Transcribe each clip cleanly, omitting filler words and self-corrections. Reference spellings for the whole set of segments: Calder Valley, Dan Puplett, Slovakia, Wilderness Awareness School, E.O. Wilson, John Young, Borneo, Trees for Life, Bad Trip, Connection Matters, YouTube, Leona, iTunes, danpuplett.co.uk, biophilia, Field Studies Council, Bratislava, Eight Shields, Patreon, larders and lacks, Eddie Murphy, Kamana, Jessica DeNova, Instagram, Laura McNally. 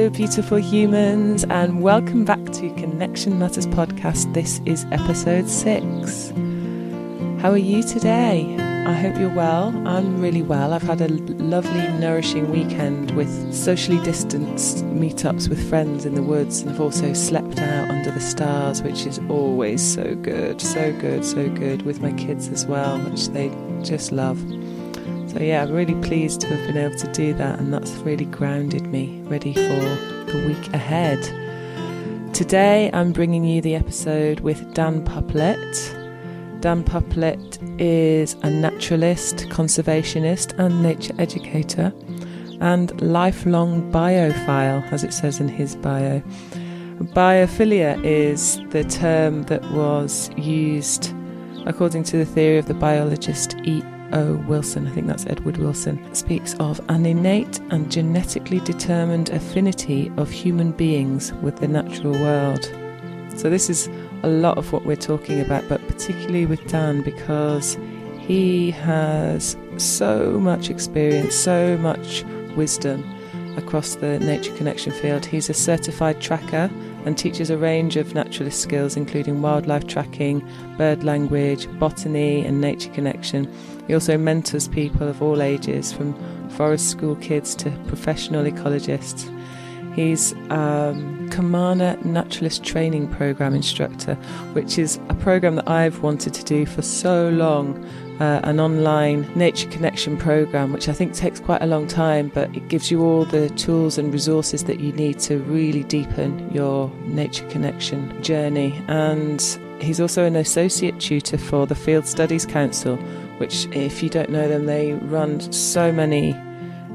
Hello, beautiful humans, and welcome back to Connection Matters podcast. This is episode 6. How are you today? I hope you're well. I'm really well. I've had a lovely, nourishing weekend with socially distanced meetups with friends in the woods, and I've also slept out under the stars, which is always so good, so good, so good, with my kids as well, which they just love. So yeah, I'm really pleased to have been able to do that, and that's really grounded me, ready for the week ahead. Today I'm bringing you the episode with Dan Puplett. Dan Puplett is a naturalist, conservationist and nature educator, and lifelong biophile, as it says in his bio. Biophilia is the term that was used according to the theory of the biologist E.O. Wilson, I think that's Edward Wilson, speaks of an innate and genetically determined affinity of human beings with the natural world. So this is a lot of what we're talking about, but particularly with Dan, because he has so much experience, so much wisdom across the nature connection field. He's a certified tracker and teaches a range of naturalist skills, including wildlife tracking, bird language, botany and nature connection. He also mentors people of all ages, from forest school kids to professional ecologists. He's Kamana Naturalist Training Programme instructor, which is a programme that I've wanted to do for so long, an online nature connection programme, which I think takes quite a long time, but it gives you all the tools and resources that you need to really deepen your nature connection journey. And he's also an associate tutor for the Field Studies Council, which, if you don't know them, they run so many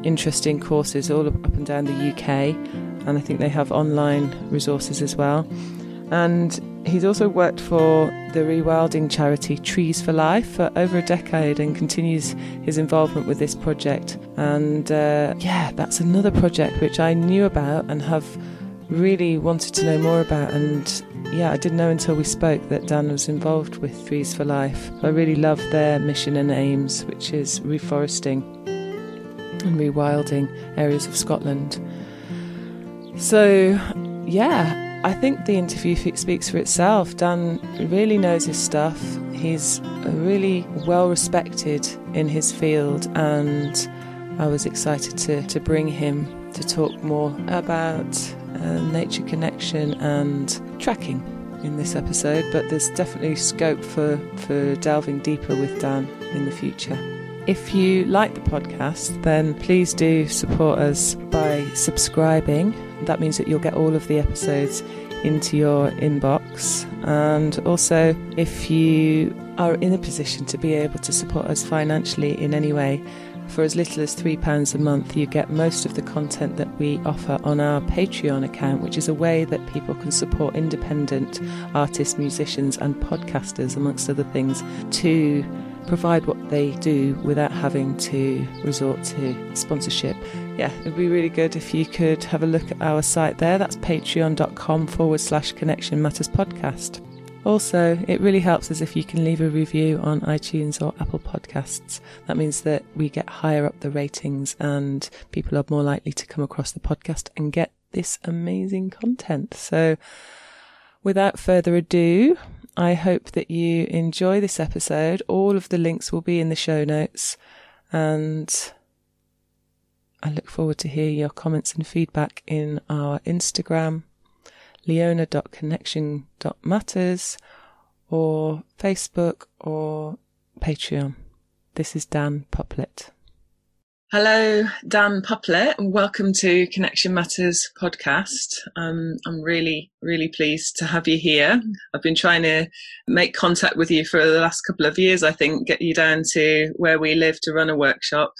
interesting courses all up and down the UK, and I think they have online resources as well. And he's also worked for the rewilding charity Trees for Life for over a decade and continues his involvement with this project. And that's another project which I knew about and have really wanted to know more about, and I didn't know until we spoke that Dan was involved with Trees for Life. I really love their mission and aims, which is reforesting and rewilding areas of Scotland. So I think the interview speaks for itself. Dan really knows his stuff. He's really well respected in his field, and I was excited to bring him to talk more about nature connection and tracking in this episode, but there's definitely scope for delving deeper with Dan in the future. If you like the podcast, then please do support us by subscribing. That means that you'll get all of the episodes into your inbox. And also, if you are in a position to be able to support us financially in any way, for as little as £3 a month, you get most of the content that we offer on our Patreon account, which is a way that people can support independent artists, musicians and podcasters, amongst other things, to provide what they do without having to resort to sponsorship. It would be really good if you could have a look at our site there. That's patreon.com/Connection Matters Podcast. Also, it really helps us if you can leave a review on iTunes or Apple Podcasts. That means that we get higher up the ratings and people are more likely to come across the podcast and get this amazing content. So without further ado, I hope that you enjoy this episode. All of the links will be in the show notes, and I look forward to hearing your comments and feedback in our Instagram, leona.connection.matters, or Facebook or Patreon. This is Dan Puplett. Hello, Dan Puplett, and welcome to Connection Matters podcast. I'm really, really pleased to have you here. I've been trying to make contact with you for the last couple of years, I think, get you down to where we live to run a workshop,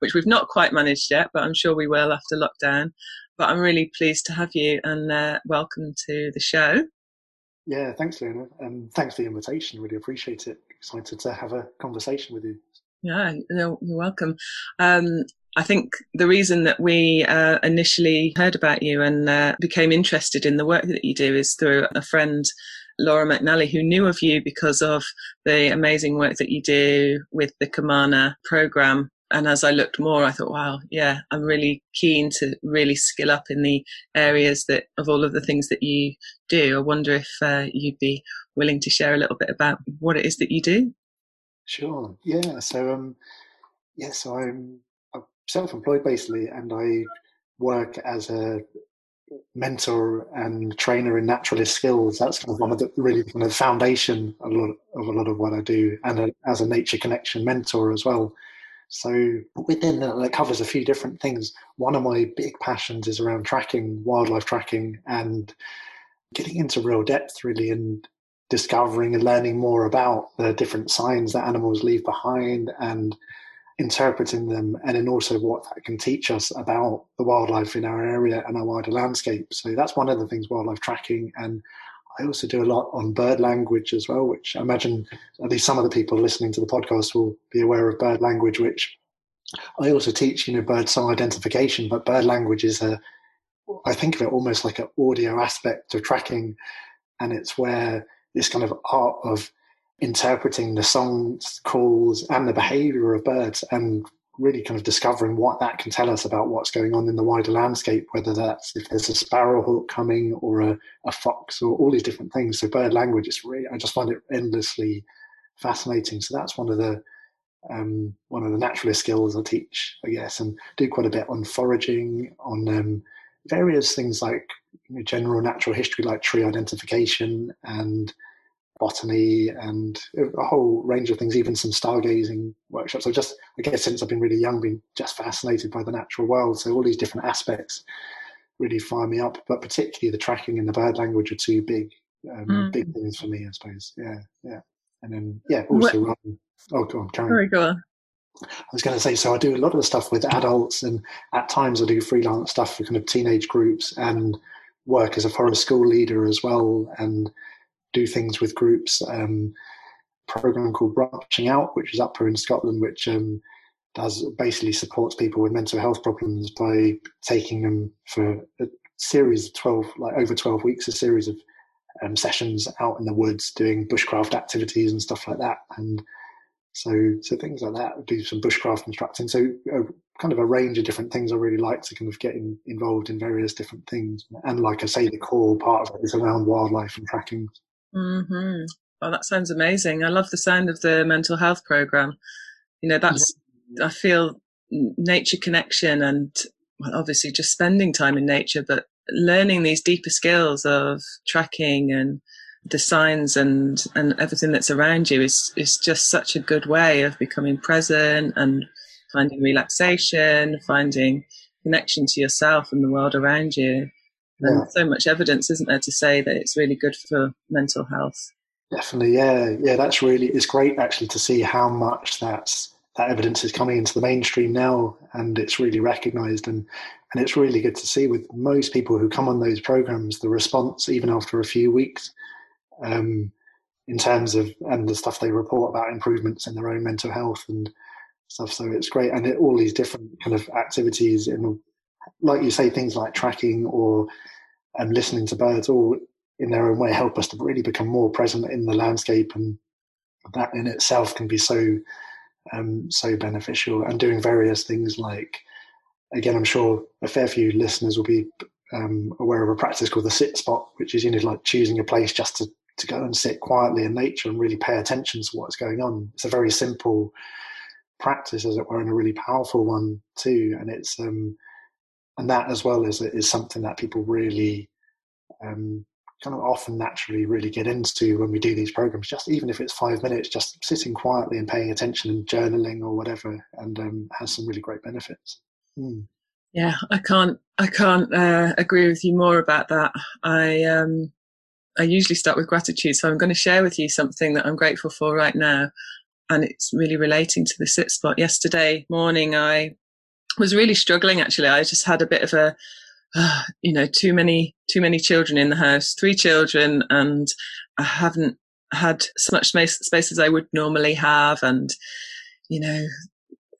which we've not quite managed yet, but I'm sure we will after lockdown. But I'm really pleased to have you, and welcome to the show. Yeah, thanks, Leona, and thanks for the invitation. Really appreciate it. Excited to have a conversation with you. Yeah, you're welcome. I think the reason that we initially heard about you and became interested in the work that you do is through a friend, Laura McNally, who knew of you because of the amazing work that you do with the Kamana programme And as I looked more, I thought, wow, yeah, I'm really keen to really skill up in the areas that of all of the things that you do. I wonder if you'd be willing to share a little bit about what it is that you do. Sure. Yeah. So I'm self-employed basically, and I work as a mentor and trainer in naturalist skills. That's kind of one of the really kind of foundation a lot of what I do, and as a nature connection mentor as well. So within that covers a few different things. One of my big passions is around tracking, wildlife tracking, and getting into real depth really, and discovering and learning more about the different signs that animals leave behind and interpreting them, and then also what that can teach us about the wildlife in our area and our wider landscape. So that's one of the things, wildlife tracking. And I also do a lot on bird language as well, which I imagine at least some of the people listening to the podcast will be aware of bird language, which I also teach, bird song identification, but bird language is I think of it almost like an audio aspect of tracking. And it's where this kind of art of interpreting the songs, calls, and the behavior of birds, and really kind of discovering what that can tell us about what's going on in the wider landscape, whether that's if there's a sparrowhawk coming or a fox or all these different things. So bird language is really, I just find it endlessly fascinating. So that's one of the naturalist skills I teach, I guess, and do quite a bit on foraging, on various things like general natural history, like tree identification and botany and a whole range of things, even some stargazing workshops. I've just, I guess since I've been really young, been just fascinated by the natural world. So all these different aspects really fire me up, but particularly the tracking and the bird language are two big things for me, I suppose. Yeah. And then, also... Oh, go on, Karen. Sorry, go on. I was going to say, so I do a lot of the stuff with adults, and at times I do freelance stuff for kind of teenage groups, and work as a forest school leader as well, and do things with groups, program called Branching Out, which is up here in Scotland, which does basically supports people with mental health problems by taking them for a series of 12, like over 12 weeks, a series of sessions out in the woods doing bushcraft activities and stuff like that. And so things like that, do some bushcraft instructing. So kind of a range of different things. I really like to kind of get involved in various different things. And like I say, the core part of it is around wildlife and tracking. Mm-hmm. Well, that sounds amazing. I love the sound of the mental health program. I feel nature connection and obviously just spending time in nature, but learning these deeper skills of tracking and the signs and everything that's around you is just such a good way of becoming present and finding relaxation, finding connection to yourself and the world around you. And yeah. So much evidence, isn't there, to say that it's really good for mental health? Definitely, yeah. Yeah, that's really, it's great actually to see how much that evidence is coming into the mainstream now, and it's really recognised, and it's really good to see with most people who come on those programmes, the response even after a few weeks in terms of, and the stuff they report about improvements in their own mental health and stuff. So it's great. And all these different kind of activities in, like you say, things like tracking or listening to birds, all in their own way help us to really become more present in the landscape, and that in itself can be so beneficial. And doing various things like, again, I'm sure a fair few listeners will be aware of a practice called the sit spot, which is like choosing a place just to go and sit quietly in nature and really pay attention to what's going on. It's a very simple practice, as it were, and a really powerful one too. And it's and that as well is something that people really kind of often naturally really get into when we do these programs, just even if it's 5 minutes, just sitting quietly and paying attention and journaling or whatever, and has some really great benefits. Yeah, I can't agree with you more about that. I usually start with gratitude, so I'm going to share with you something that I'm grateful for right now, and it's really relating to the sit spot. Yesterday morning, I was really struggling, actually. I just had a bit of a, too many children in the house, 3 children, and I haven't had so much space as I would normally have, and,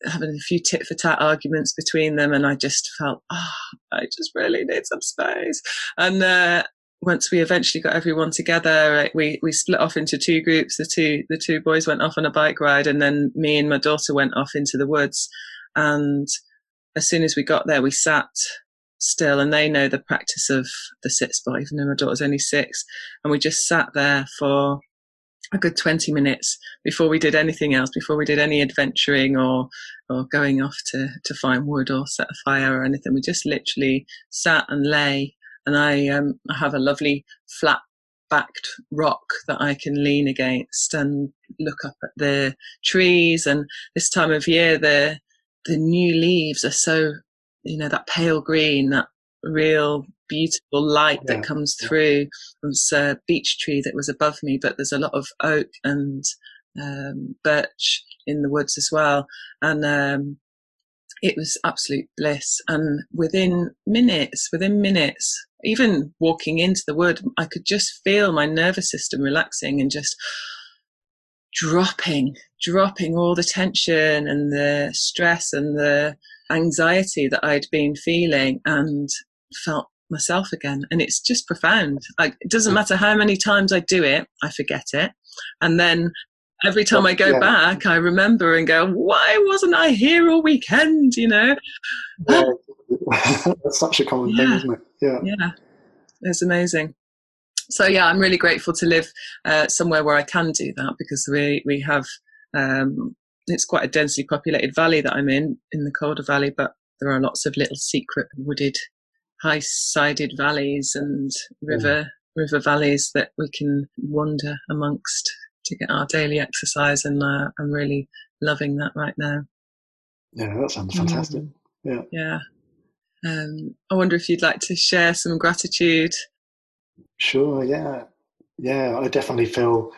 having a few tit for tat arguments between them, and I just felt, I just really need some space. And once we eventually got everyone together, we split off into 2 groups. The two boys went off on a bike ride, and then me and my daughter went off into the woods. And as soon as we got there, we sat still, and they know the practice of the sit-spot, even though my daughter's only 6. And we just sat there for a good 20 minutes before we did anything else, before we did any adventuring or going off to find wood or set a fire or anything. We just literally sat and lay. And I have a lovely flat backed rock that I can lean against and look up at the trees. And this time of year, the new leaves are so, you know, that pale green, that real beautiful light that comes through. There was a beech tree that was above me, but there's a lot of oak and birch in the woods as well. And it was absolute bliss. And within minutes, even walking into the wood, I could just feel my nervous system relaxing and just dropping all the tension and the stress and the anxiety that I'd been feeling, and felt myself again. And it's just profound. It doesn't matter how many times I do it, I forget it. And then every time I go back, I remember and go, why wasn't I here all weekend, you know? Yeah. That's such a common thing, isn't it? Yeah. It's amazing. So, yeah, I'm really grateful to live somewhere where I can do that, because we have it's quite a densely populated valley that I'm in the Calder Valley, but there are lots of little secret wooded, high-sided valleys and river valleys that we can wander amongst to get our daily exercise, and I'm really loving that right now. Yeah, that sounds fantastic. Yeah. I wonder if you'd like to share some gratitude. Sure, yeah. I definitely feel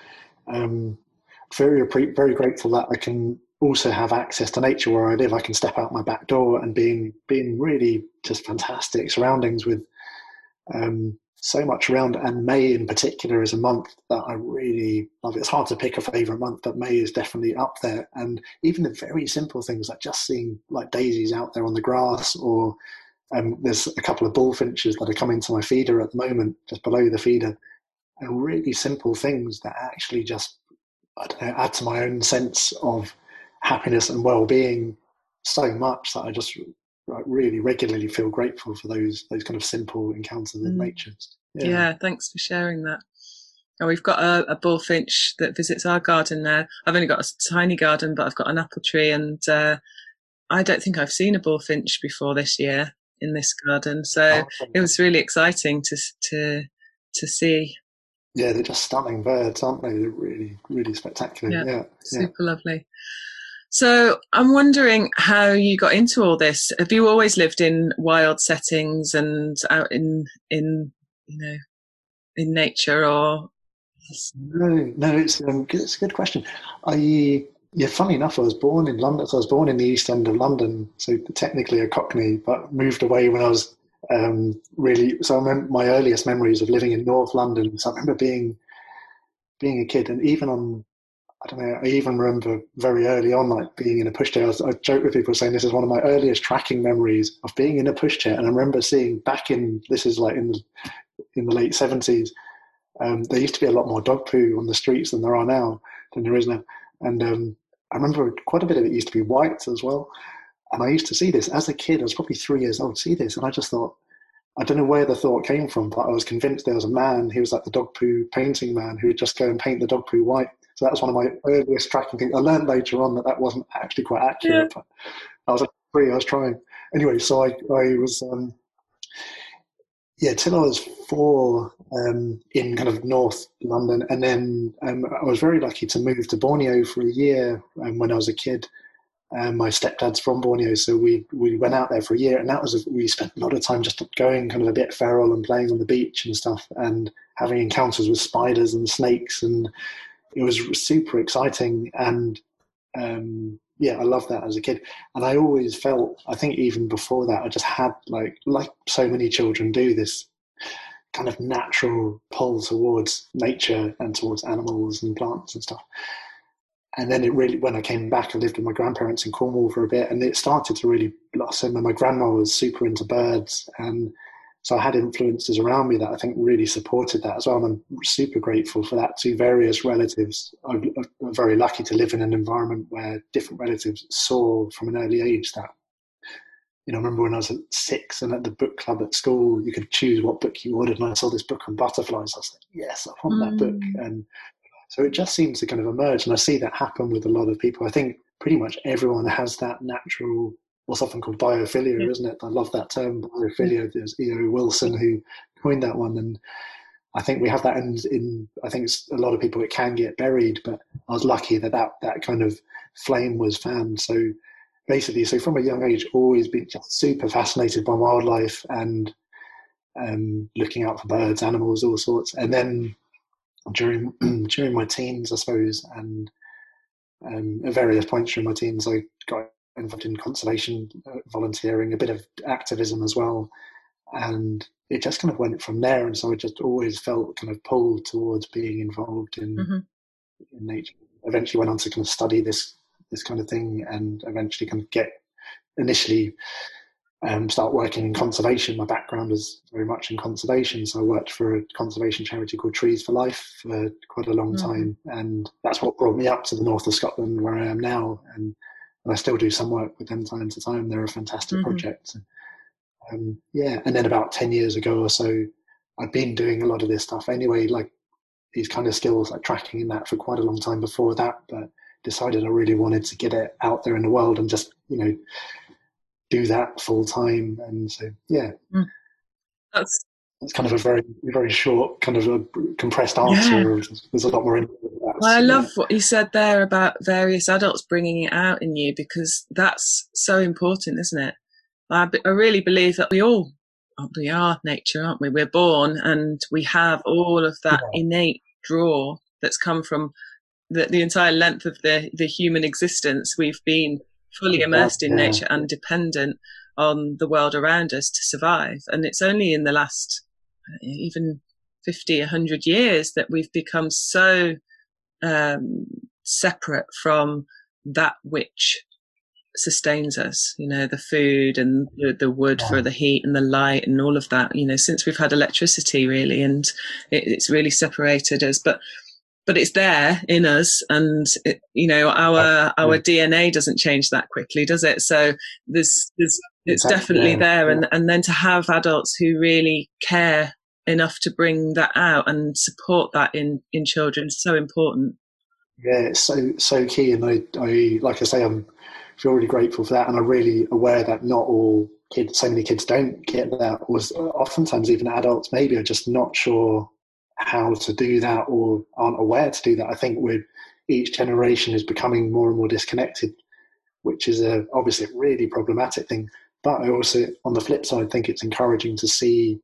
very, very grateful that I can also have access to nature where I live. I can step out my back door and being really just fantastic surroundings with so much around. And May in particular is a month that I really love. It's hard to pick a favourite month, but May is definitely up there. And even the very simple things, like just seeing like daisies out there on the grass, or there's a couple of bullfinches that are coming to my feeder at the moment, just below the feeder, and really simple things that actually just, I don't know, add to my own sense of happiness and well-being so much that I just really regularly feel grateful for those kind of simple encounters in nature. Yeah, thanks for sharing that. And we've got a bullfinch that visits our garden now. I've only got a tiny garden, but I've got an apple tree, and I don't think I've seen a bullfinch before this year in this garden, so it was really exciting to see. Yeah, they're just stunning birds, aren't they? They're really, really spectacular. Yeah, super lovely. So I'm wondering how you got into all this. Have you always lived in wild settings and out in nature, or? No, it's a good question. Funny enough, I was born in London. So I was born in the East End of London, so technically a Cockney, but moved away when I was really. So I remember my earliest memories of living in North London. So I remember being a kid, and even on. I don't know, I even remember very early on, like being in a pushchair. I joke with people saying this is one of my earliest tracking memories of being in a pushchair. And I remember seeing back in, this is like in the late 70s, there used to be a lot more dog poo on the streets than there is now. And I remember quite a bit of it used to be white as well. And I used to see this as a kid. I was probably 3 years old, see this. And I just thought, I don't know where the thought came from, but I was convinced there was a man who was like the dog poo painting man who would just go and paint the dog poo white. So that was one of my earliest tracking things. I learned later on that wasn't actually quite accurate, but I was like 3, I was trying. Anyway, so I was, till I was 4 in kind of North London. And then I was very lucky to move to Borneo for a year when I was a kid. My stepdad's from Borneo, so we went out there for a year, and we spent a lot of time just going kind of a bit feral and playing on the beach and stuff, and having encounters with spiders and snakes, and it was super exciting. And I loved that as a kid. And I always felt, I think even before that, I just had like so many children do, this kind of natural pull towards nature and towards animals and plants and stuff. And then it really, when I came back, I lived with my grandparents in Cornwall for a bit, and it started to really blossom. And my grandma was super into birds, and So I had influences around me that I think really supported that as well. And I'm super grateful for that to various relatives. I'm very lucky to live in an environment where different relatives saw from an early age that, you know, I remember when I was 6 and at the book club at school, you could choose what book you ordered. And I saw this book on butterflies. I was like, yes, I want that book. And so it just seems to kind of emerge. And I see that happen with a lot of people. I think pretty much everyone has that natural, what's often called biophilia, isn't it? I love that term, biophilia. There's E.O. Wilson who coined that one. And I think we have that in I think it's a lot of people, it can get buried, but I was lucky that kind of flame was fanned. So basically, so from a young age, always been just super fascinated by wildlife and looking out for birds, animals, all sorts. And then during my teens, I suppose, and at various points during my teens, I got involved in conservation, volunteering, a bit of activism as well. And it just kind of went from there. And so I just always felt kind of pulled towards being involved in nature. Eventually went on to kind of study this kind of thing, and eventually kind of start working in conservation. My background was very much in conservation, so I worked for a conservation charity called Trees for Life for quite a long time, and that's what brought me up to the north of Scotland where I am now, and I still do some work with them time to time. They're a fantastic project. And then about 10 years ago or so, I've been doing a lot of this stuff anyway, like these kind of skills, like tracking in that for quite a long time before that, but decided I really wanted to get it out there in the world and just, you know, do that full time. And so, yeah, that's kind of a very, very short, kind of a compressed answer. Yeah. There's a lot more into that. Well, I love what you said there about various adults bringing it out in you, because that's so important, isn't it? I really believe that we are nature, aren't we? We're born and we have all of that innate draw that's come from the entire length of the human existence. We've been fully immersed in nature and dependent on the world around us to survive. And it's only in the last even 50, 100 years that we've become so separate from that which sustains us, you know, the food and the wood for the heat and the light and all of that, you know, since we've had electricity really, and it's really separated us. But it's there in us, and it, you know, our DNA doesn't change that quickly, does it? So it's definitely there. And then to have adults who really care enough to bring that out and support that in children is so important. Yeah, it's so key. And I like I say, I'm feel really grateful for that, and I'm really aware that not all kids, so many kids don't get that, or oftentimes even adults maybe are just not sure how to do that or aren't aware to do that. I think each generation is becoming more and more disconnected, which is obviously a really problematic thing. But I also, on the flip side, think it's encouraging to see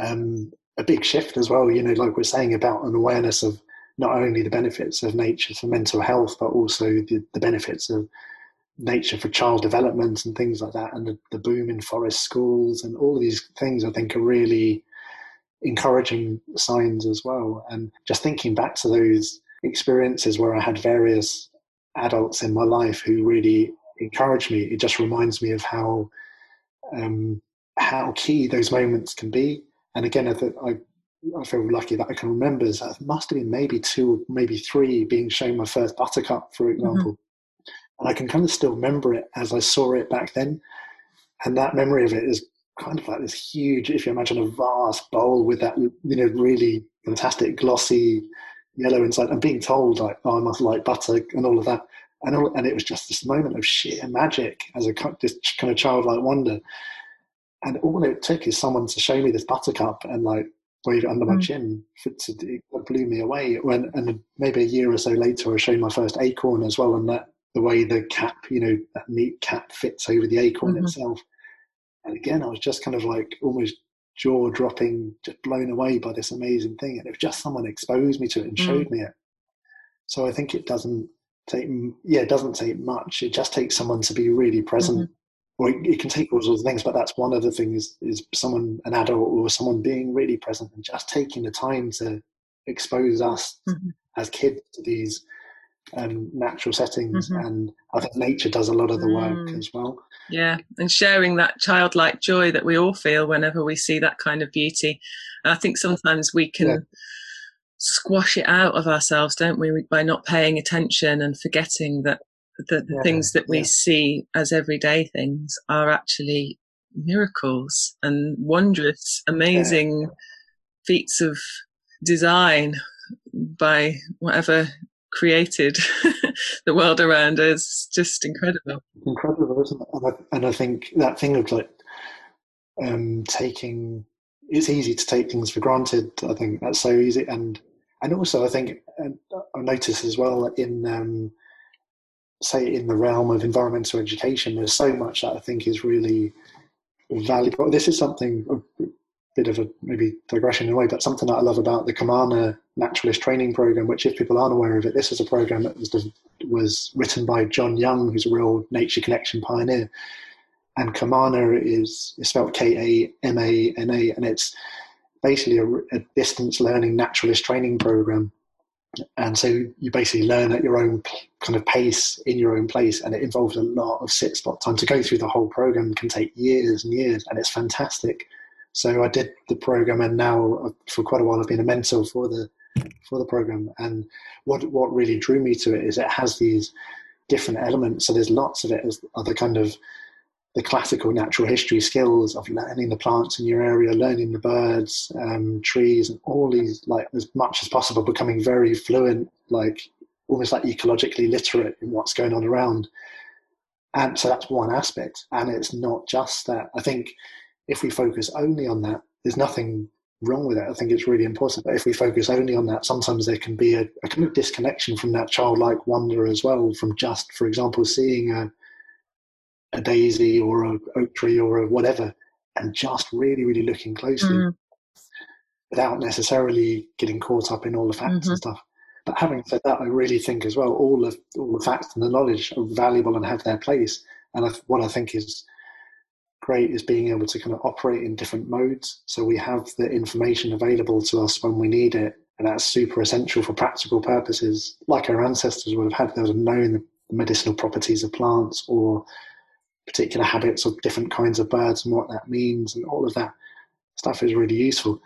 a big shift as well, you know, like we're saying, about an awareness of not only the benefits of nature for mental health, but also the benefits of nature for child development and things like that. And the boom in forest schools and all of these things, I think, are really encouraging signs as well. And just thinking back to those experiences where I had various adults in my life who really encouraged me, it just reminds me of how key those moments can be. And again, I feel lucky that I can remember, so it must have been maybe 2 maybe 3, being shown my first buttercup, for example. And I can kind of still remember it as I saw it back then, and that memory of it is kind of like this huge, if you imagine a vast bowl with that, you know, really fantastic glossy yellow inside, and being told like, oh, I must like butter and all of that, and it was just this moment of sheer magic as this kind of childlike wonder. And all it took is someone to show me this buttercup and like wave it under my chin. It blew me away. And maybe a year or so later, I showed my first acorn as well, and that the way the cap, you know, that neat cap fits over the acorn itself. And again, I was just kind of like almost jaw-dropping, just blown away by this amazing thing. And it was just someone exposed me to it and showed me it. So I think it doesn't take much. It just takes someone to be really present. Or it can take all sorts of things, but that's one of the things is someone, an adult or someone, being really present and just taking the time to expose us as kids to these and natural settings, mm-hmm. and I think nature does a lot of the work as well. Yeah, and sharing that childlike joy that we all feel whenever we see that kind of beauty. And I think sometimes we can squash it out of ourselves, don't we, by not paying attention and forgetting that the things that we see as everyday things are actually miracles and wondrous, amazing feats of design by whatever created the world around us. Just incredible, isn't it? And I think that thing of like taking, it's easy to take things for granted. I think that's so easy. And also I think I notice as well in say in the realm of environmental education, there's so much that I think is really valuable. This is something, a bit of a maybe digression in a way, but something that I love about the Kamana naturalist training program, which if people aren't aware of it, this is a program that was written by John Young, who's a real nature connection pioneer. And Kamana is spelled Kamana, and it's basically a distance learning naturalist training program. And so you basically learn at your own kind of pace in your own place, and it involves a lot of sit spot time. To go through the whole program can take years and years, and it's fantastic. So I did the program, and now for quite a while I've been a mentor for the program. And what really drew me to it is it has these different elements. So there's lots of it as other kind of the classical natural history skills of learning the plants in your area, learning the birds, trees, and all these, like as much as possible, becoming very fluent, like almost like ecologically literate in what's going on around. And so that's one aspect. And it's not just that. I think if we focus only on that, there's nothing wrong with it. I think it's really important. But if we focus only on that, sometimes there can be a kind of disconnection from that childlike wonder as well, from just, for example, seeing a daisy or a oak tree or a whatever, and just really, really looking closely without necessarily getting caught up in all the facts and stuff. But having said that, I really think as well, all the facts and the knowledge are valuable and have their place. And what I think is great is being able to kind of operate in different modes. So we have the information available to us when we need it. And that's super essential for practical purposes. Like our ancestors would have had, they would have known the medicinal properties of plants or particular habits of different kinds of birds and what that means, and all of that stuff is really useful.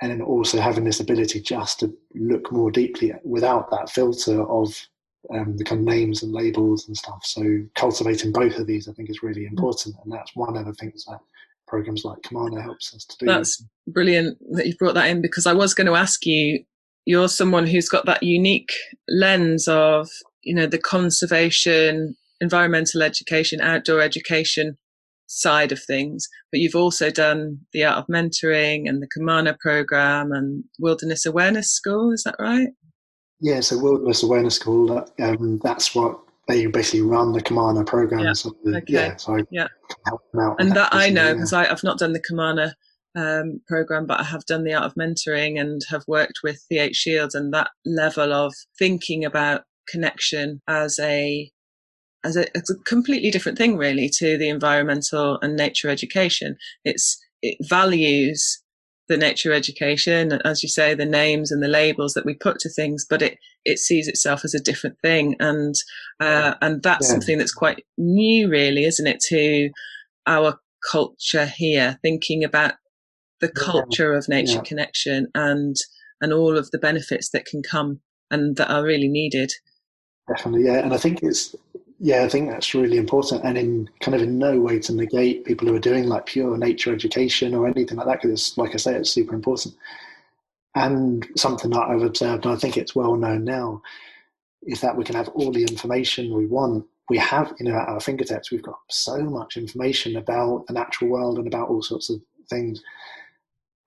And then also having this ability just to look more deeply without that filter of the kind of names and labels and stuff. So cultivating both of these, I think, is really important. And that's one of the things that programs like Kamana helps us to do. That's brilliant that you brought that in, because I was going to ask you, you're someone who's got that unique lens of, you know, the conservation, environmental education, outdoor education side of things, but you've also done the Art of Mentoring and the Kamana program and Wilderness Awareness School, is that right? Yeah, so Wilderness Awareness School, that's what they basically run the Kamana program. Yeah. So I help them out. And that I know, because I've not done the Kamana program, but I have done the Art of Mentoring and have worked with the Eight Shields, and that level of thinking about connection as a completely different thing, really, to the environmental and nature education. It values the nature education, as you say, the names and the labels that we put to things, but it sees itself as a different thing. And that's something that's quite new, really, isn't it, to our culture here, thinking about the culture of nature connection and all of the benefits that can come and that are really needed. Definitely, yeah. And I think I think that's really important, and in kind of in no way to negate people who are doing like pure nature education or anything like that, because it's, like I say, it's super important. And something that I've observed, and I think it's well known now, is that we can have all the information we want. We have, you know, at our fingertips, we've got so much information about the natural world and about all sorts of things,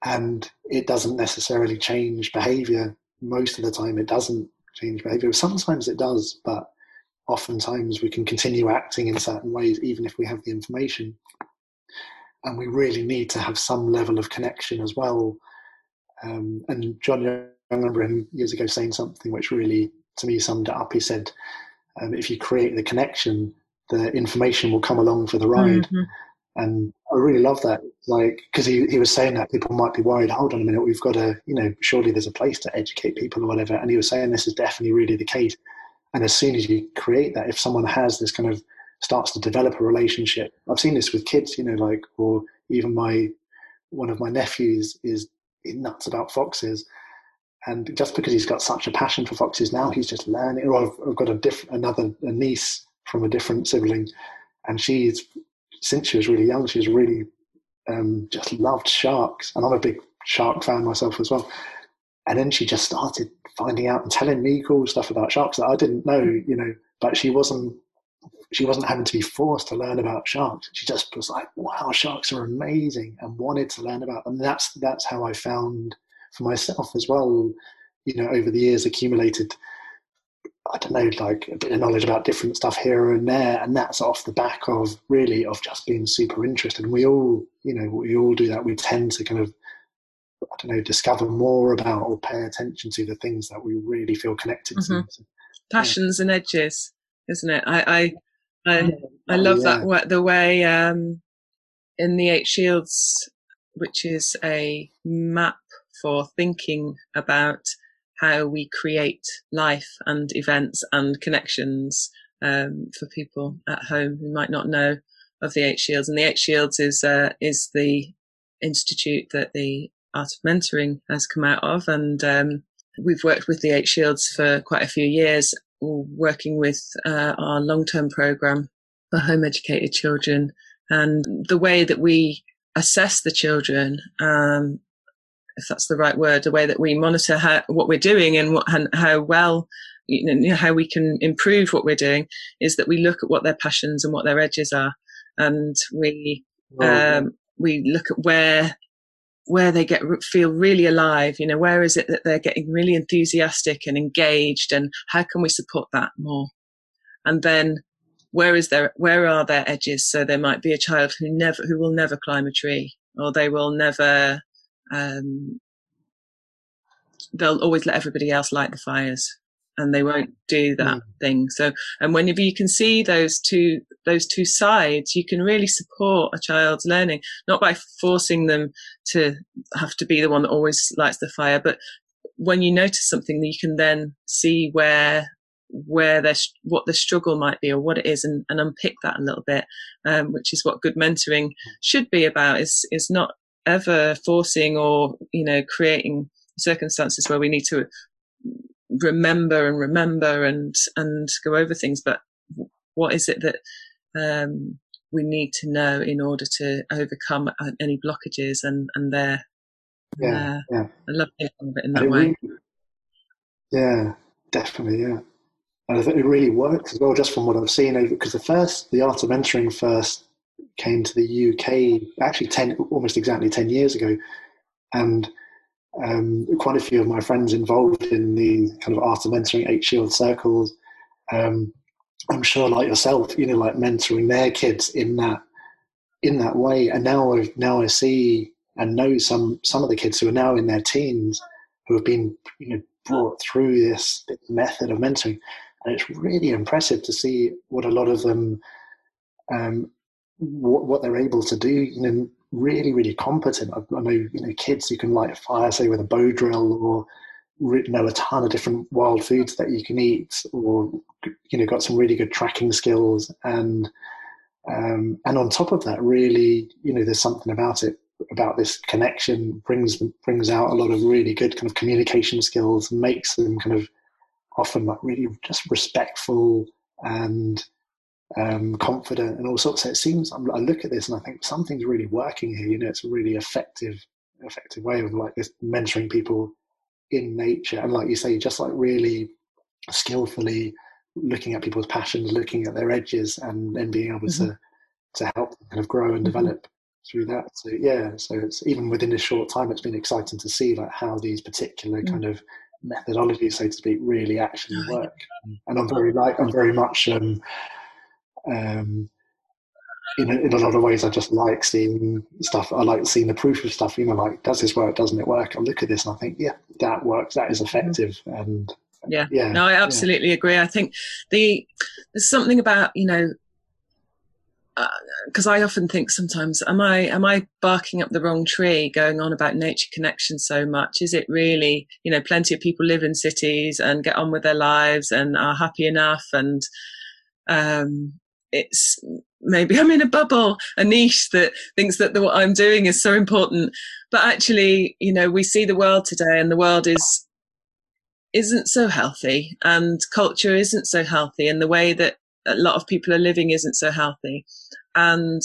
and it doesn't necessarily change behaviour. Most of the time it doesn't change behaviour. Sometimes it does, but oftentimes we can continue acting in certain ways even if we have the information. And we really need to have some level of connection as well. And John Young, I remember him years ago saying something which really, to me, summed it up. He said, if you create the connection, the information will come along for the ride. Mm-hmm. And I really love that, like, because he was saying that people might be worried, hold on a minute, we've got to, you know, surely there's a place to educate people or whatever. And he was saying this is definitely really the case. And as soon as you create that, if someone has this kind of, starts to develop a relationship, I've seen this with kids, you know, like, or even one of my nephews is nuts about foxes. And just because he's got such a passion for foxes now, he's just learning. Or I've got another niece from a different sibling, and she's, since she was really young, she's really just loved sharks. And I'm a big shark fan myself as well. And then she just started finding out and telling me cool stuff about sharks that I didn't know, you know. But she wasn't having to be forced to learn about sharks. She just was like, wow, sharks are amazing, and wanted to learn about them. And that's how I found for myself as well, you know, over the years accumulated, I don't know, like a bit of knowledge about different stuff here and there. And that's off the back of really of just being super interested. And we all, you know, we all do that. We tend to kind of, I don't know, discover more about or pay attention to the things that we really feel connected to. So, passions and edges, isn't it? I love that, the way in the Eight Shields, which is a map for thinking about how we create life and events and connections for people at home who might not know of the Eight Shields. And the Eight Shields is the institute that the Art of Mentoring has come out of, and we've worked with the Eight Shields for quite a few years, working with our long-term program for home educated children. And the way that we assess the children, if that's the right word, the way that we monitor what we're doing and how well, you know, how we can improve what we're doing, is that we look at what their passions and what their edges are, and we look at where they feel really alive. You know, where is it that they're getting really enthusiastic and engaged, and how can we support that more? And then where are their edges? So there might be a child who will never climb a tree, or they will never. They'll always let everybody else light the fires, and they won't do that thing. So, and whenever you can see those two sides, you can really support a child's learning, not by forcing them to have to be the one that always lights the fire, but when you notice something, you can then see what the struggle might be or what it is, and unpick that a little bit, which is what good mentoring should be about. Is not ever forcing or, you know, creating circumstances where we need to remember and go over things, but what is it that we need to know in order to overcome any blockages and their I love thinking of it in that way. Yeah, definitely, yeah. And I think it really works as well, just from what I've seen, because the Art of Mentoring first came to the UK actually almost exactly 10 years ago, and quite a few of my friends involved in the kind of Art of Mentoring Eight Shield circles, I'm sure, like yourself, you know, like mentoring their kids in that way. And now I see and know some of the kids who are now in their teens who have been, you know, brought through this method of mentoring, and it's really impressive to see what a lot of them what they're able to do, you know, really, really competent. I know, you know, kids who can light a fire, say, with a bow drill, or know a ton of different wild foods that you can eat, or, you know, got some really good tracking skills. And on top of that, really, you know, there's something about it, about this connection brings out a lot of really good kind of communication skills, makes them kind of often like really just respectful and confident and all sorts. So it seems, I look at this and I think something's really working here. You know, it's a really effective way of like this mentoring people in nature, and like you say, just like really skillfully looking at people's passions, looking at their edges, and then being able to help them kind of grow and develop through that. So yeah, so it's even within a short time, it's been exciting to see like how these particular kind of methodologies, so to speak, really actually work. And I'm very much. In a lot of ways, I just like seeing stuff. I like seeing the proof of stuff, you know, like, does this work? Doesn't it work? I look at this and I think, yeah, that works. That is effective. And I absolutely agree. I think there's something about, you know, because I often think sometimes, am I barking up the wrong tree going on about nature connection so much? Is it really, you know, plenty of people live in cities and get on with their lives and are happy enough, and it's maybe I'm in a bubble, a niche that thinks that what I'm doing is so important. But actually, you know, we see the world today, and the world isn't so healthy, and culture isn't so healthy, and the way that a lot of people are living isn't so healthy. And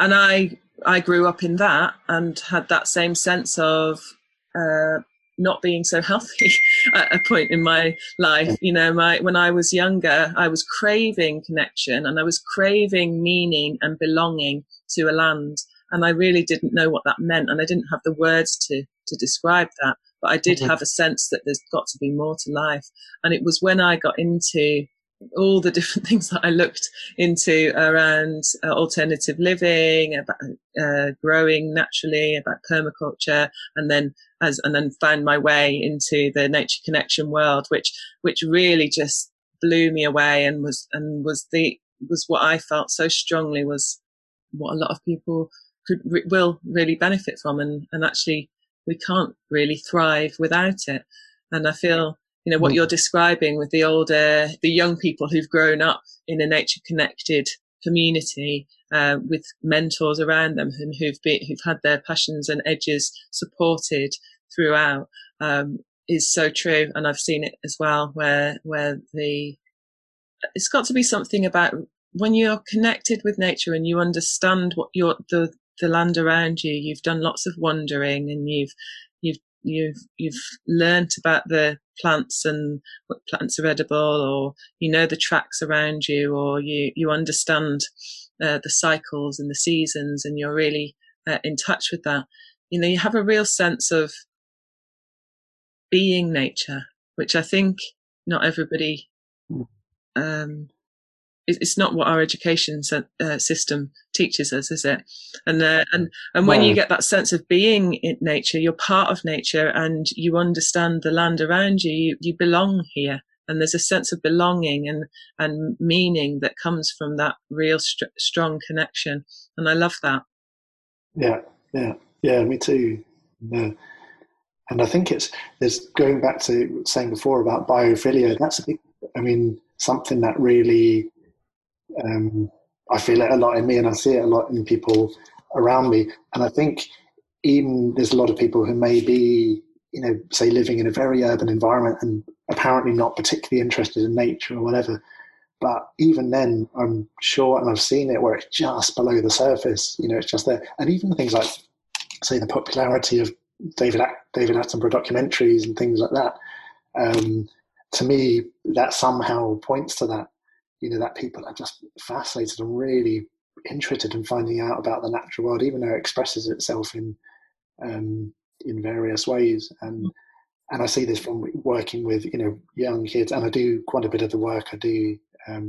I grew up in that and had that same sense of not being so healthy at a point in my life. You know, when I was younger, I was craving connection, and I was craving meaning and belonging to a land. And I really didn't know what that meant, and I didn't have the words to describe that. But I did have a sense that there's got to be more to life. And it was when I got into all the different things that I looked into around alternative living, about growing naturally, about permaculture, and then found my way into the nature connection world, which really just blew me away, and was what I felt so strongly was what a lot of people will really benefit from, and actually we can't really thrive without it. And I feel, you know, what you're describing with the young people who've grown up in a nature connected community, with mentors around them and who've had their passions and edges supported throughout, is so true. And I've seen it as well, where it's got to be something about when you're connected with nature and you understand what the land around you, you've done lots of wandering, and you've learnt about the plants and what plants are edible, or you know the tracks around you, or you understand the cycles and the seasons, and you're really in touch with that. You know, you have a real sense of being nature, which I think not everybody. It's not what our education system teaches us, is it? And when you get that sense of being in nature, you're part of nature, and you understand the land around you. You belong here, and there's a sense of belonging and meaning that comes from that real strong connection. And I love that. Yeah. Me too. No. And I think there's going back to saying before about biophilia. That's a big. I mean, something that really. I feel it a lot in me, and I see it a lot in people around me. And I think even there's a lot of people who may be, you know, say living in a very urban environment and apparently not particularly interested in nature or whatever. But even then, I'm sure, and I've seen it where it's just below the surface, you know, it's just there. And even things like, say, the popularity of David Attenborough documentaries and things like that. To me, that somehow points to that. You know, that people are just fascinated and really interested in finding out about the natural world, even though it expresses itself in various ways. And I see this from working with, you know, young kids, and I do quite a bit of the work I do,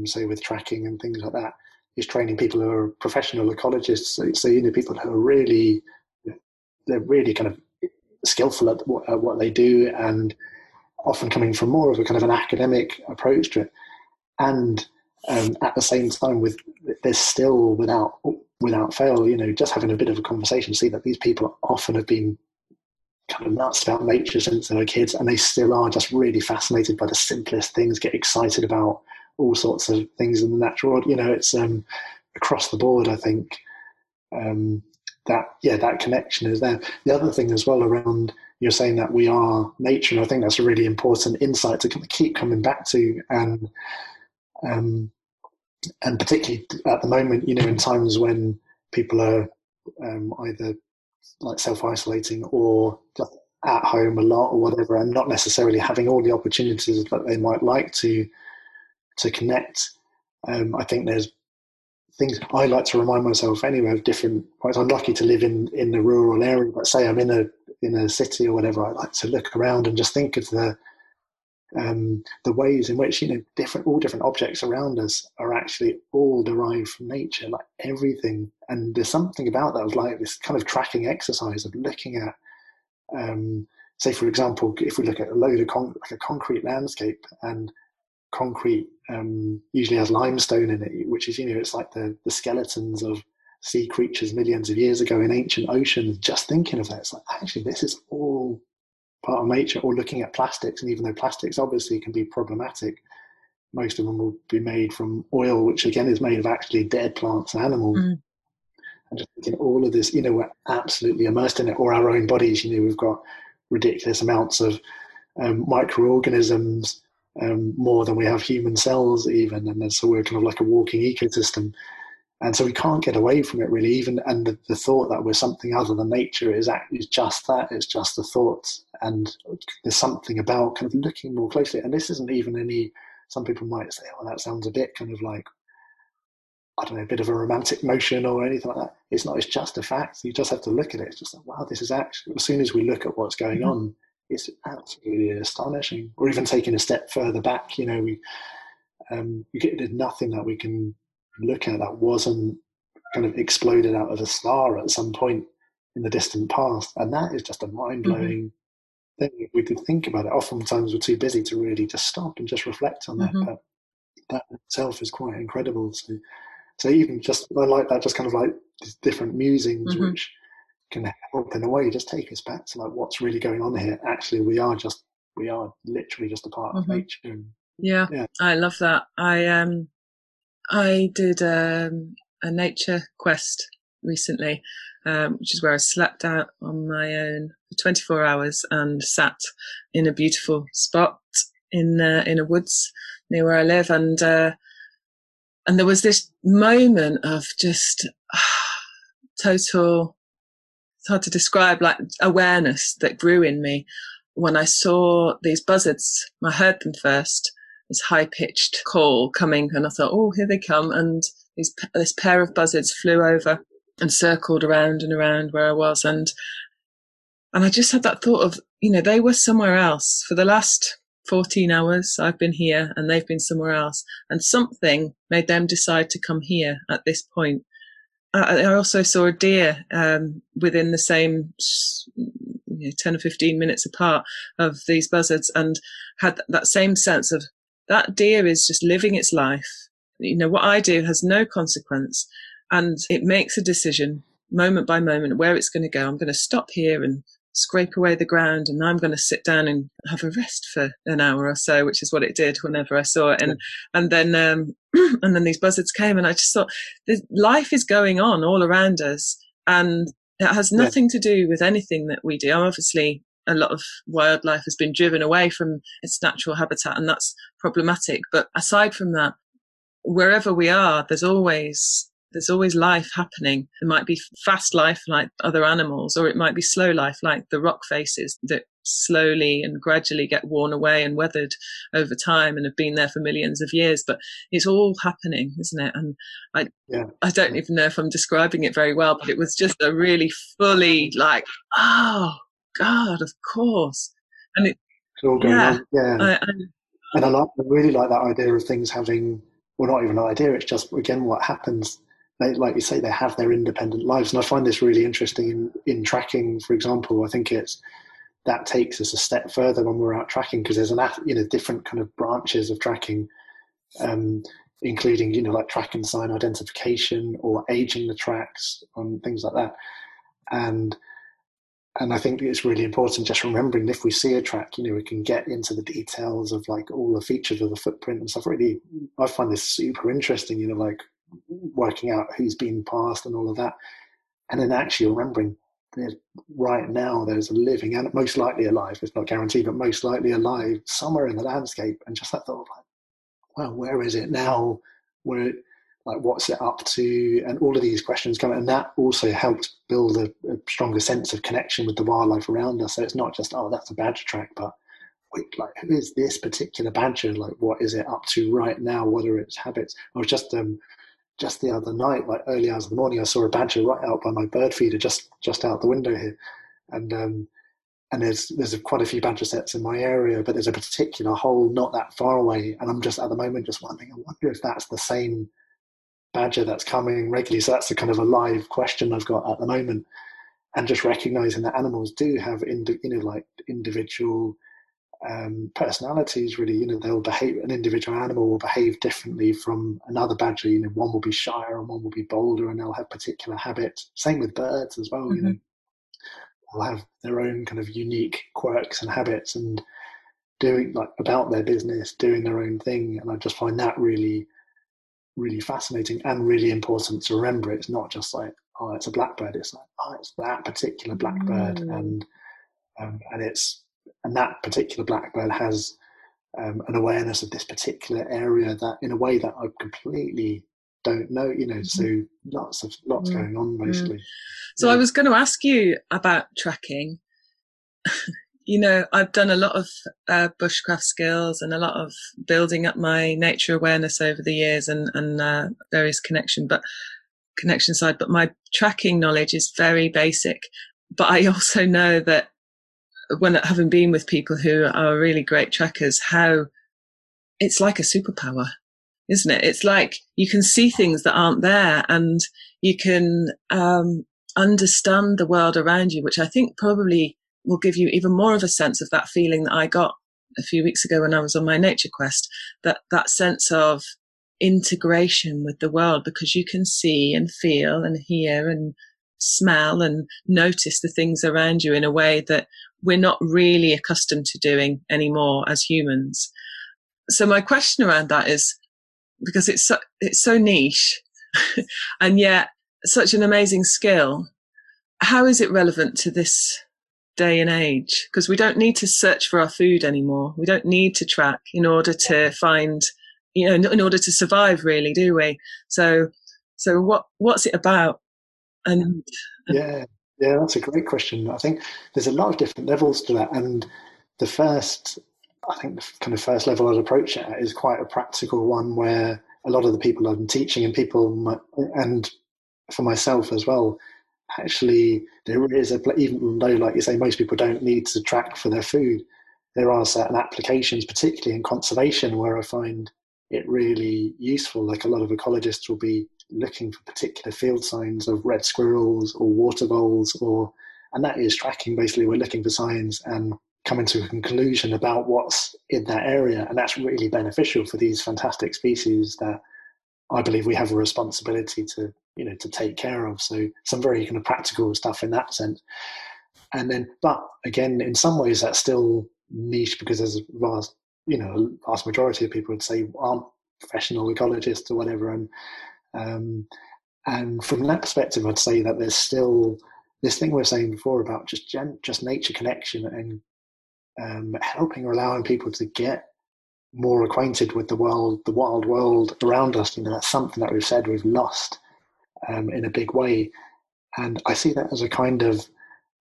say with tracking and things like that, is training people who are professional ecologists. So you know, people who are really, they're really kind of skillful at what they do, and often coming from more of a kind of an academic approach to it. And at the same time, there's still without fail, you know, just having a bit of a conversation, see that these people often have been kind of nuts about nature since they were kids, and they still are just really fascinated by the simplest things, get excited about all sorts of things in the natural world. You know, it's across the board, I think, that connection is there. The other thing as well around, you're saying that we are nature, and I think that's a really important insight to keep coming back to, and particularly at the moment, you know, in times when people are either like self-isolating or just at home a lot or whatever, and not necessarily having all the opportunities that they might like to connect. I think there's things I like to remind myself anyway of different points. I'm lucky to live in the rural area, but say I'm in a city or whatever, I like to look around and just think of the ways in which, you know, all different objects around us are actually all derived from nature, like everything. And there's something about that of like this kind of tracking exercise of looking at, say for example, if we look at a load of like a concrete landscape, and concrete usually has limestone in it, which is, it's like the skeletons of sea creatures millions of years ago in ancient oceans. Just thinking of that, it's like, actually, this is all part of nature. Or looking at plastics, and even though plastics obviously can be problematic, most of them will be made from oil, which again is made of actually dead plants and animals. Mm. And just thinking all of this, we're absolutely immersed in it, or our own bodies, we've got ridiculous amounts of microorganisms, more than we have human cells even. And so we're kind of like a walking ecosystem. And so we can't get away from it really, even. And the thought that we're something other than nature is just that. It's just the thoughts. And there's something about kind of looking more closely. And this isn't even some people might say, oh, that sounds a bit kind of like, I don't know, a bit of a romantic notion or anything like that. It's not, it's just a fact. You just have to look at it. It's just like, wow, this is actually, as soon as we look at what's going mm-hmm. on, it's absolutely astonishing. Or even taking a step further back, there's nothing that we can look at that wasn't kind of exploded out of a star at some point in the distant past. And that is just a mind-blowing mm-hmm. thing. If we could think about it, oftentimes we're too busy to really just stop and just reflect on mm-hmm. that. But that itself is quite incredible. So even just, I like that, just kind of like these different musings mm-hmm. which can help in a way just take us back to like what's really going on here. Actually, we are literally just a part mm-hmm. of nature. And, yeah, I love that. I did a nature quest recently, which is where I slept out on my own for 24 hours and sat in a beautiful spot in a woods near where I live, and there was this moment of just total, it's hard to describe, like awareness that grew in me when I saw these buzzards. I heard them first, this high-pitched call coming, and I thought, oh, here they come. And this pair of buzzards flew over and circled around and around where I was. And I just had that thought of, they were somewhere else. For the last 14 hours I've been here and they've been somewhere else. And something made them decide to come here at this point. I also saw a deer within the same 10 or 15 minutes apart of these buzzards, and had that same sense of, that deer is just living its life. What I do has no consequence, and it makes a decision moment by moment where it's going to go. I'm going to stop here and scrape away the ground, and I'm going to sit down and have a rest for an hour or so, which is what it did whenever I saw it. And then these buzzards came, and I just thought, life is going on all around us, and it has nothing to do with anything that we do. Obviously, a lot of wildlife has been driven away from its natural habitat, and that's problematic. But aside from that, wherever we are, there's always life happening. It might be fast life like other animals, or it might be slow life like the rock faces that slowly and gradually get worn away and weathered over time and have been there for millions of years. But it's all happening, isn't it? And I don't even know if I'm describing it very well, but it was just a really fully like, oh, God, of course. And it's all going on. Yeah. I really like that idea of things having, well, not even an idea, it's just, again, what happens. They, like you say, they have their independent lives. And I find this really interesting in tracking, for example. I think that takes us a step further when we're out tracking, because there's different kind of branches of tracking, including, like track and sign identification or aging the tracks and things like that. And I think it's really important just remembering if we see a track, we can get into the details of like all the features of the footprint and stuff. Really, I find this super interesting, like working out who's been passed and all of that. And then actually remembering that right now there's a living, and most likely alive, it's not guaranteed, but most likely alive somewhere in the landscape. And just that thought of like, well, where is it now? Where, like, what's it up to? And all of these questions come, and that also helps build a stronger sense of connection with the wildlife around us. So it's not just, oh, that's a badger track, but wait, like, who is this particular badger? Like, what is it up to right now? What are its habits? Or just the other night, like early hours of the morning, I saw a badger right out by my bird feeder, just out the window here. And there's quite a few badger sets in my area, but there's a particular hole not that far away. And I'm just at the moment just wondering, I wonder if that's the same badger that's coming regularly. So that's the kind of a live question I've got at the moment. And just recognizing that animals do have individual personalities, really. You know, they'll behave, an individual animal will behave differently from another badger. You know, one will be shyer and one will be bolder, and they'll have particular habits. Same with birds as well. Mm-hmm. You know, they'll have their own kind of unique quirks and habits, and doing like about their business, doing their own thing. And I just find that really, really fascinating and really important to remember. It's not just like, oh, it's a blackbird. It's like, oh, it's that particular blackbird, mm-hmm. And it's. And that particular blackbird has an awareness of this particular area that, in a way, that I completely don't know. You know, so lots yeah. going on basically. Yeah. So yeah. I was going to ask you about tracking. You know, I've done a lot of bushcraft skills and a lot of building up my nature awareness over the years, and various connection side. But my tracking knowledge is very basic. But I also know that. When having been with people who are really great trackers, how it's like a superpower, isn't it? It's like you can see things that aren't there, and you can understand the world around you, which I think probably will give you even more of a sense of that feeling that I got a few weeks ago when I was on my nature quest, that sense of integration with the world, because you can see and feel and hear and smell and notice the things around you in a way that we're not really accustomed to doing anymore as humans. So my question around that is, because it's so niche and yet such an amazing skill, how is it relevant to this day and age? Because we don't need to search for our food anymore. We don't need to track in order to find, you know, in order to survive, really, do we? So what's it about? And yeah, that's a great question. I think there's a lot of different levels to that, and the first level I'd approach it at is quite a practical one, where a lot of the people I'm teaching and and for myself as well, actually there is even though, like you say, most people don't need to track for their food, there are certain applications, particularly in conservation, where I find it really useful. Like a lot of ecologists will be looking for particular field signs of red squirrels or water voles, and that is tracking. Basically, we're looking for signs and coming to a conclusion about what's in that area, and that's really beneficial for these fantastic species that I believe we have a responsibility to, you know, to take care of. So some very kind of practical stuff in that sense. And then, but again, in some ways that's still niche, because there's a vast majority of people would say aren't professional ecologists or whatever, and from that perspective, I'd say that there's still this thing we were saying before about just nature connection and helping or allowing people to get more acquainted with the world, the wild world around us. You know, that's something that we've said we've lost in a big way. And I see that as a kind of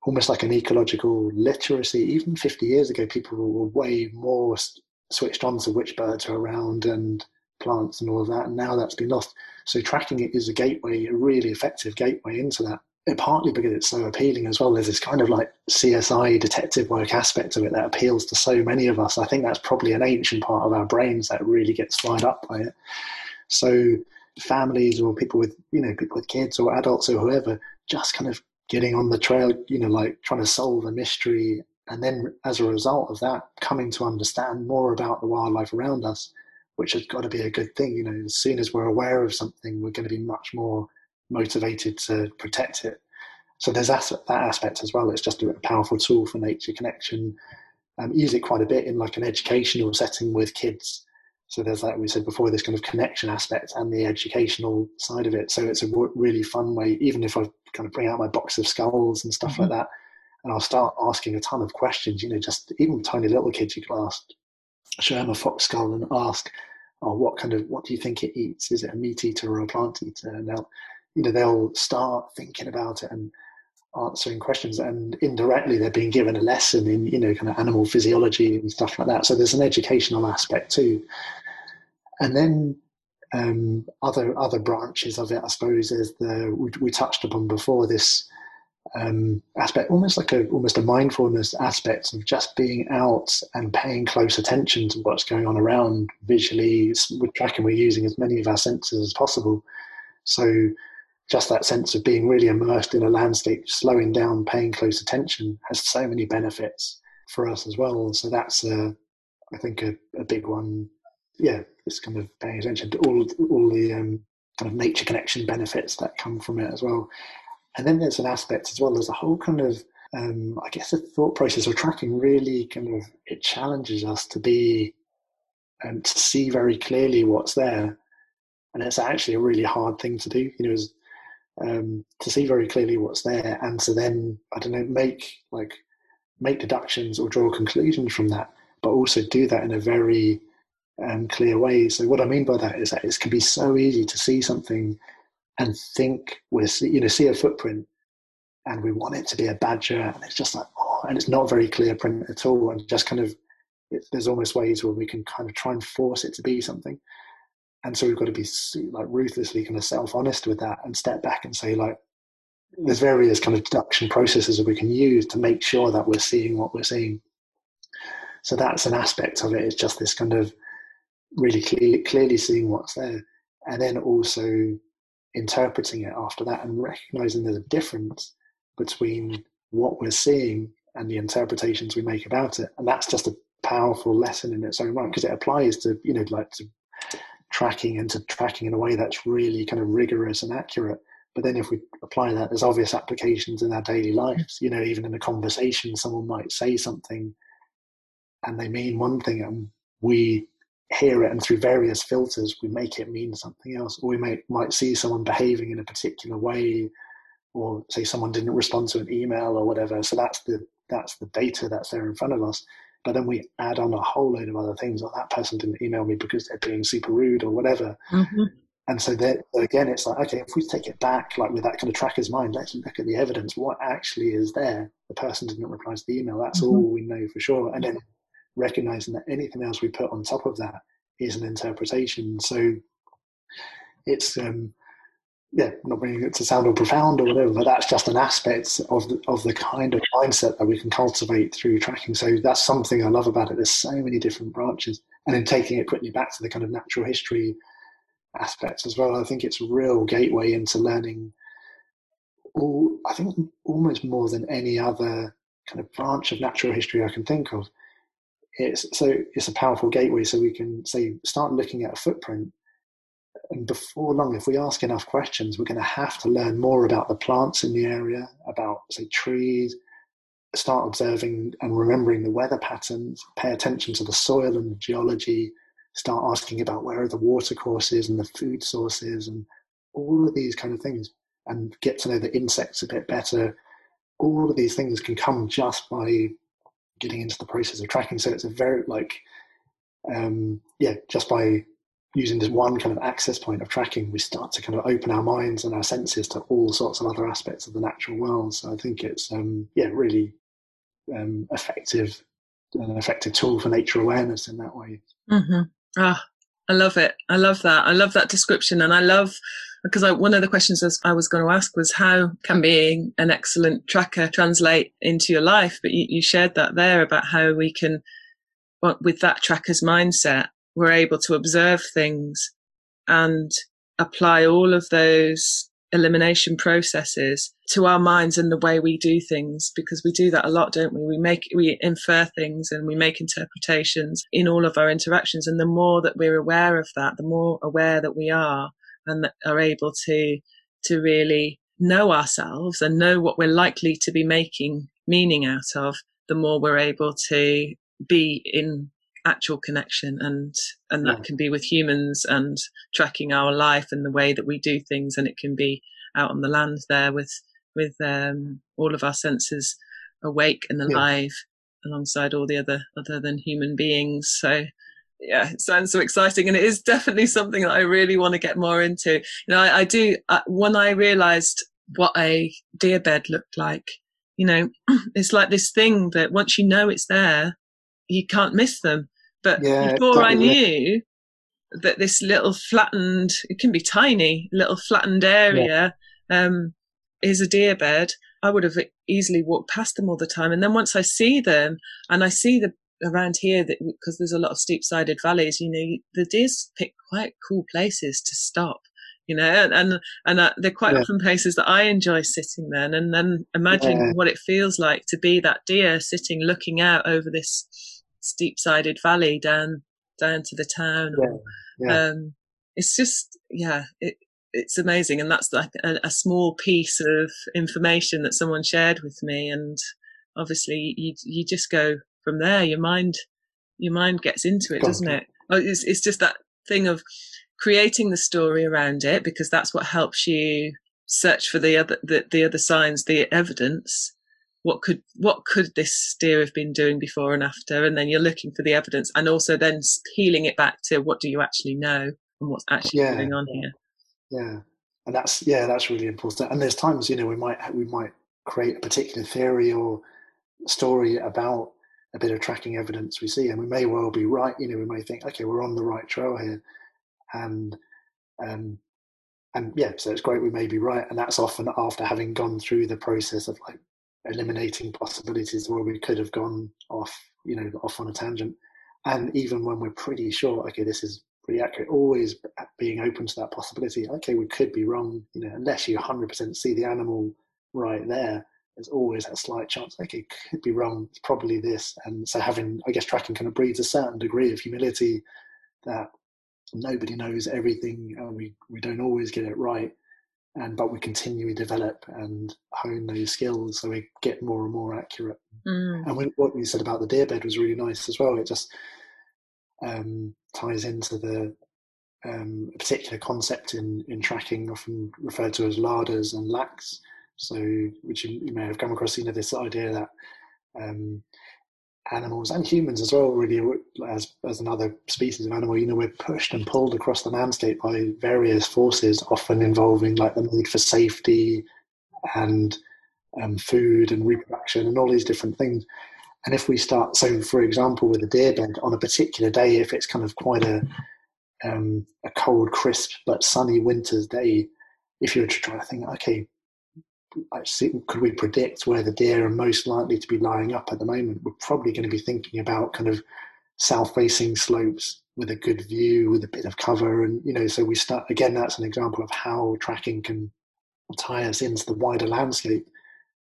almost like an ecological literacy. Even 50 years ago, people were way more switched on to which birds are around and plants and all of that, and now that's been lost. So tracking it is a really effective gateway into that, and partly because it's so appealing as well. There's this kind of like CSI detective work aspect of it that appeals to so many of us. I think that's probably an ancient part of our brains that really gets fired up by it. So families or people with kids or adults or whoever, just kind of getting on the trail, you know, like trying to solve a mystery, and then as a result of that, coming to understand more about the wildlife around us, which has got to be a good thing. You know, as soon as we're aware of something, we're going to be much more motivated to protect it. So there's that aspect as well. It's just a powerful tool for nature connection. Use it quite a bit in like an educational setting with kids. So there's, like we said before, this kind of connection aspect and the educational side of it. So it's a really fun way, even if I kind of bring out my box of skulls and stuff mm-hmm. like that, and I'll start asking a ton of questions, you know, just even tiny little kids, you can show them a fox skull and ask, "Oh, what do you think it eats? Is it a meat eater or a plant eater?" And they'll start thinking about it and answering questions, and indirectly they're being given a lesson in, you know, kind of animal physiology and stuff like that. So there's an educational aspect too. And then other branches of it, I suppose, is we touched upon before, this aspect, almost a mindfulness aspect of just being out and paying close attention to what's going on around visually. With tracking, we're using as many of our senses as possible. So just that sense of being really immersed in a landscape, slowing down, paying close attention, has so many benefits. for us as well. So that's, I think, a big one. Yeah, it's kind of paying attention to all the kind of nature connection benefits that come from it as well. And then there's an aspect as well. There's a whole kind of, I guess, a thought process of tracking. Really kind of, it challenges us to be and to see very clearly what's there. And it's actually a really hard thing to do, you know, is to see very clearly what's there, and to then, I don't know, make deductions or draw conclusions from that, but also do that in a very clear way. So what I mean by that is that it can be so easy to see something and think we're, you know, see a footprint and we want it to be a badger, and it's just like, oh, and it's not very clear print at all, and just kind of, there's almost ways where we can kind of try and force it to be something. And so we've got to be like ruthlessly kind of self-honest with that and step back and say, like, there's various kind of deduction processes that we can use to make sure that we're seeing what we're seeing. So that's an aspect of it. It's just this kind of really clearly seeing what's there, and then also interpreting it after that and recognizing there's a difference between what we're seeing and the interpretations we make about it. And that's just a powerful lesson in its own right, because it applies to, you know, like to tracking, and to tracking in a way that's really kind of rigorous and accurate. But then if we apply that, there's obvious applications in our daily lives, you know, even in a conversation, someone might say something and they mean one thing, and we hear it, and through various filters we make it mean something else, or we might see someone behaving in a particular way, or say someone didn't respond to an email or whatever. So that's the data that's there in front of us. But then we add on a whole load of other things, like that person didn't email me because they're being super rude or whatever. Mm-hmm. And so that, again, it's like, okay, if we take it back, like with that kind of tracker's mind, let's look at the evidence. What actually is there? The person didn't reply to the email. That's mm-hmm. all we know for sure. And then recognizing that anything else we put on top of that is an interpretation. So it's, yeah, not bringing it to sound all profound or whatever, but that's just an aspect of the kind of mindset that we can cultivate through tracking. So that's something I love about it. There's so many different branches. And then taking it quickly back to the kind of natural history aspects as well, I think it's a real gateway into learning all, I think almost more than any other kind of branch of natural history I can think of. It's a powerful gateway. So we can say, start looking at a footprint, and before long, if we ask enough questions, we're going to have to learn more about the plants in the area, about, say, trees, start observing and remembering the weather patterns, pay attention to the soil and the geology, start asking about where are the water courses and the food sources and all of these kind of things, and get to know the insects a bit better. All of these things can come just by getting into the process of tracking. So it's a very, like, just by using this one kind of access point of tracking, we start to kind of open our minds and our senses to all sorts of other aspects of the natural world. So I think it's, really effective, an effective tool for nature awareness in that way. Mm-hmm. Ah, I love it. I love that. I love that description. And I love, because one of the questions I was going to ask was, how can being an excellent tracker translate into your life? But you shared that there about how we can, with that tracker's mindset, we're able to observe things and apply all of those elimination processes to our minds and the way we do things, because we do that a lot, don't we? We infer things and we make interpretations in all of our interactions. And the more that we're aware of that, the more aware that we are and that are able to really know ourselves and know what we're likely to be making meaning out of, the more we're able to be in actual connection, and that can be with humans and tracking our life and the way that we do things, and it can be out on the land there with all of our senses awake and alive alongside all the other than human beings. So yeah, it sounds so exciting, and it is definitely something that I really want to get more into. You know, I when I realized what a deer bed looked like, you know, it's like this thing that once you know it's there, you can't miss them. But before I knew that this little flattened, it can be tiny, little flattened area is a deer bed, I would have easily walked past them all the time. And then once I see them, and I see the around here, that because there's a lot of steep-sided valleys, you know, the deers pick quite cool places to stop you know, and they're quite often places that I enjoy sitting then, and then imagining what it feels like to be that deer sitting looking out over this steep-sided valley down to the town. It's just, it's amazing. And that's like a small piece of information that someone shared with me. And obviously you just go from there. Your mind gets into it, doesn't it? It's just that thing of creating the story around it, because that's what helps you search for the other signs, the evidence. What could this deer have been doing before and after? And then you're looking for the evidence, and also then peeling it back to what do you actually know and what's actually going on here. Yeah, and that's really important. And there's times, you know, we might create a particular theory or story about a bit of tracking evidence we see, and we may well be right. You know, we may think, okay, we're on the right trail here, so it's great. We may be right, and that's often after having gone through the process of like eliminating possibilities where we could have gone off on a tangent. And even when we're pretty sure, okay, this is pretty accurate, always being open to that possibility. Okay, we could be wrong, you know, unless you 100% see the animal right there, there's always that slight chance, okay, could be wrong, it's probably this. And so having, I guess, tracking kind of breeds a certain degree of humility that nobody knows everything, and we don't always get it right. But we continually develop and hone those skills so we get more and more accurate. Mm. And what you said about the deer bed was really nice as well. It just ties into the particular concept in tracking, often referred to as larders and lacks. So, which you may have come across, you know, this idea that animals and humans as well, really, as another species of animal, you know, we're pushed and pulled across the landscape by various forces, often involving like the need for safety and food and reproduction and all these different things. And if we start, so for example, with a deer bed on a particular day, if it's kind of quite a cold, crisp but sunny winter's day, if you were to try to think, okay, could we predict where the deer are most likely to be lying up at the moment? We're probably going to be thinking about kind of south-facing slopes with a good view, with a bit of cover. And, you know, so we start, again, that's an example of how tracking can tie us into the wider landscape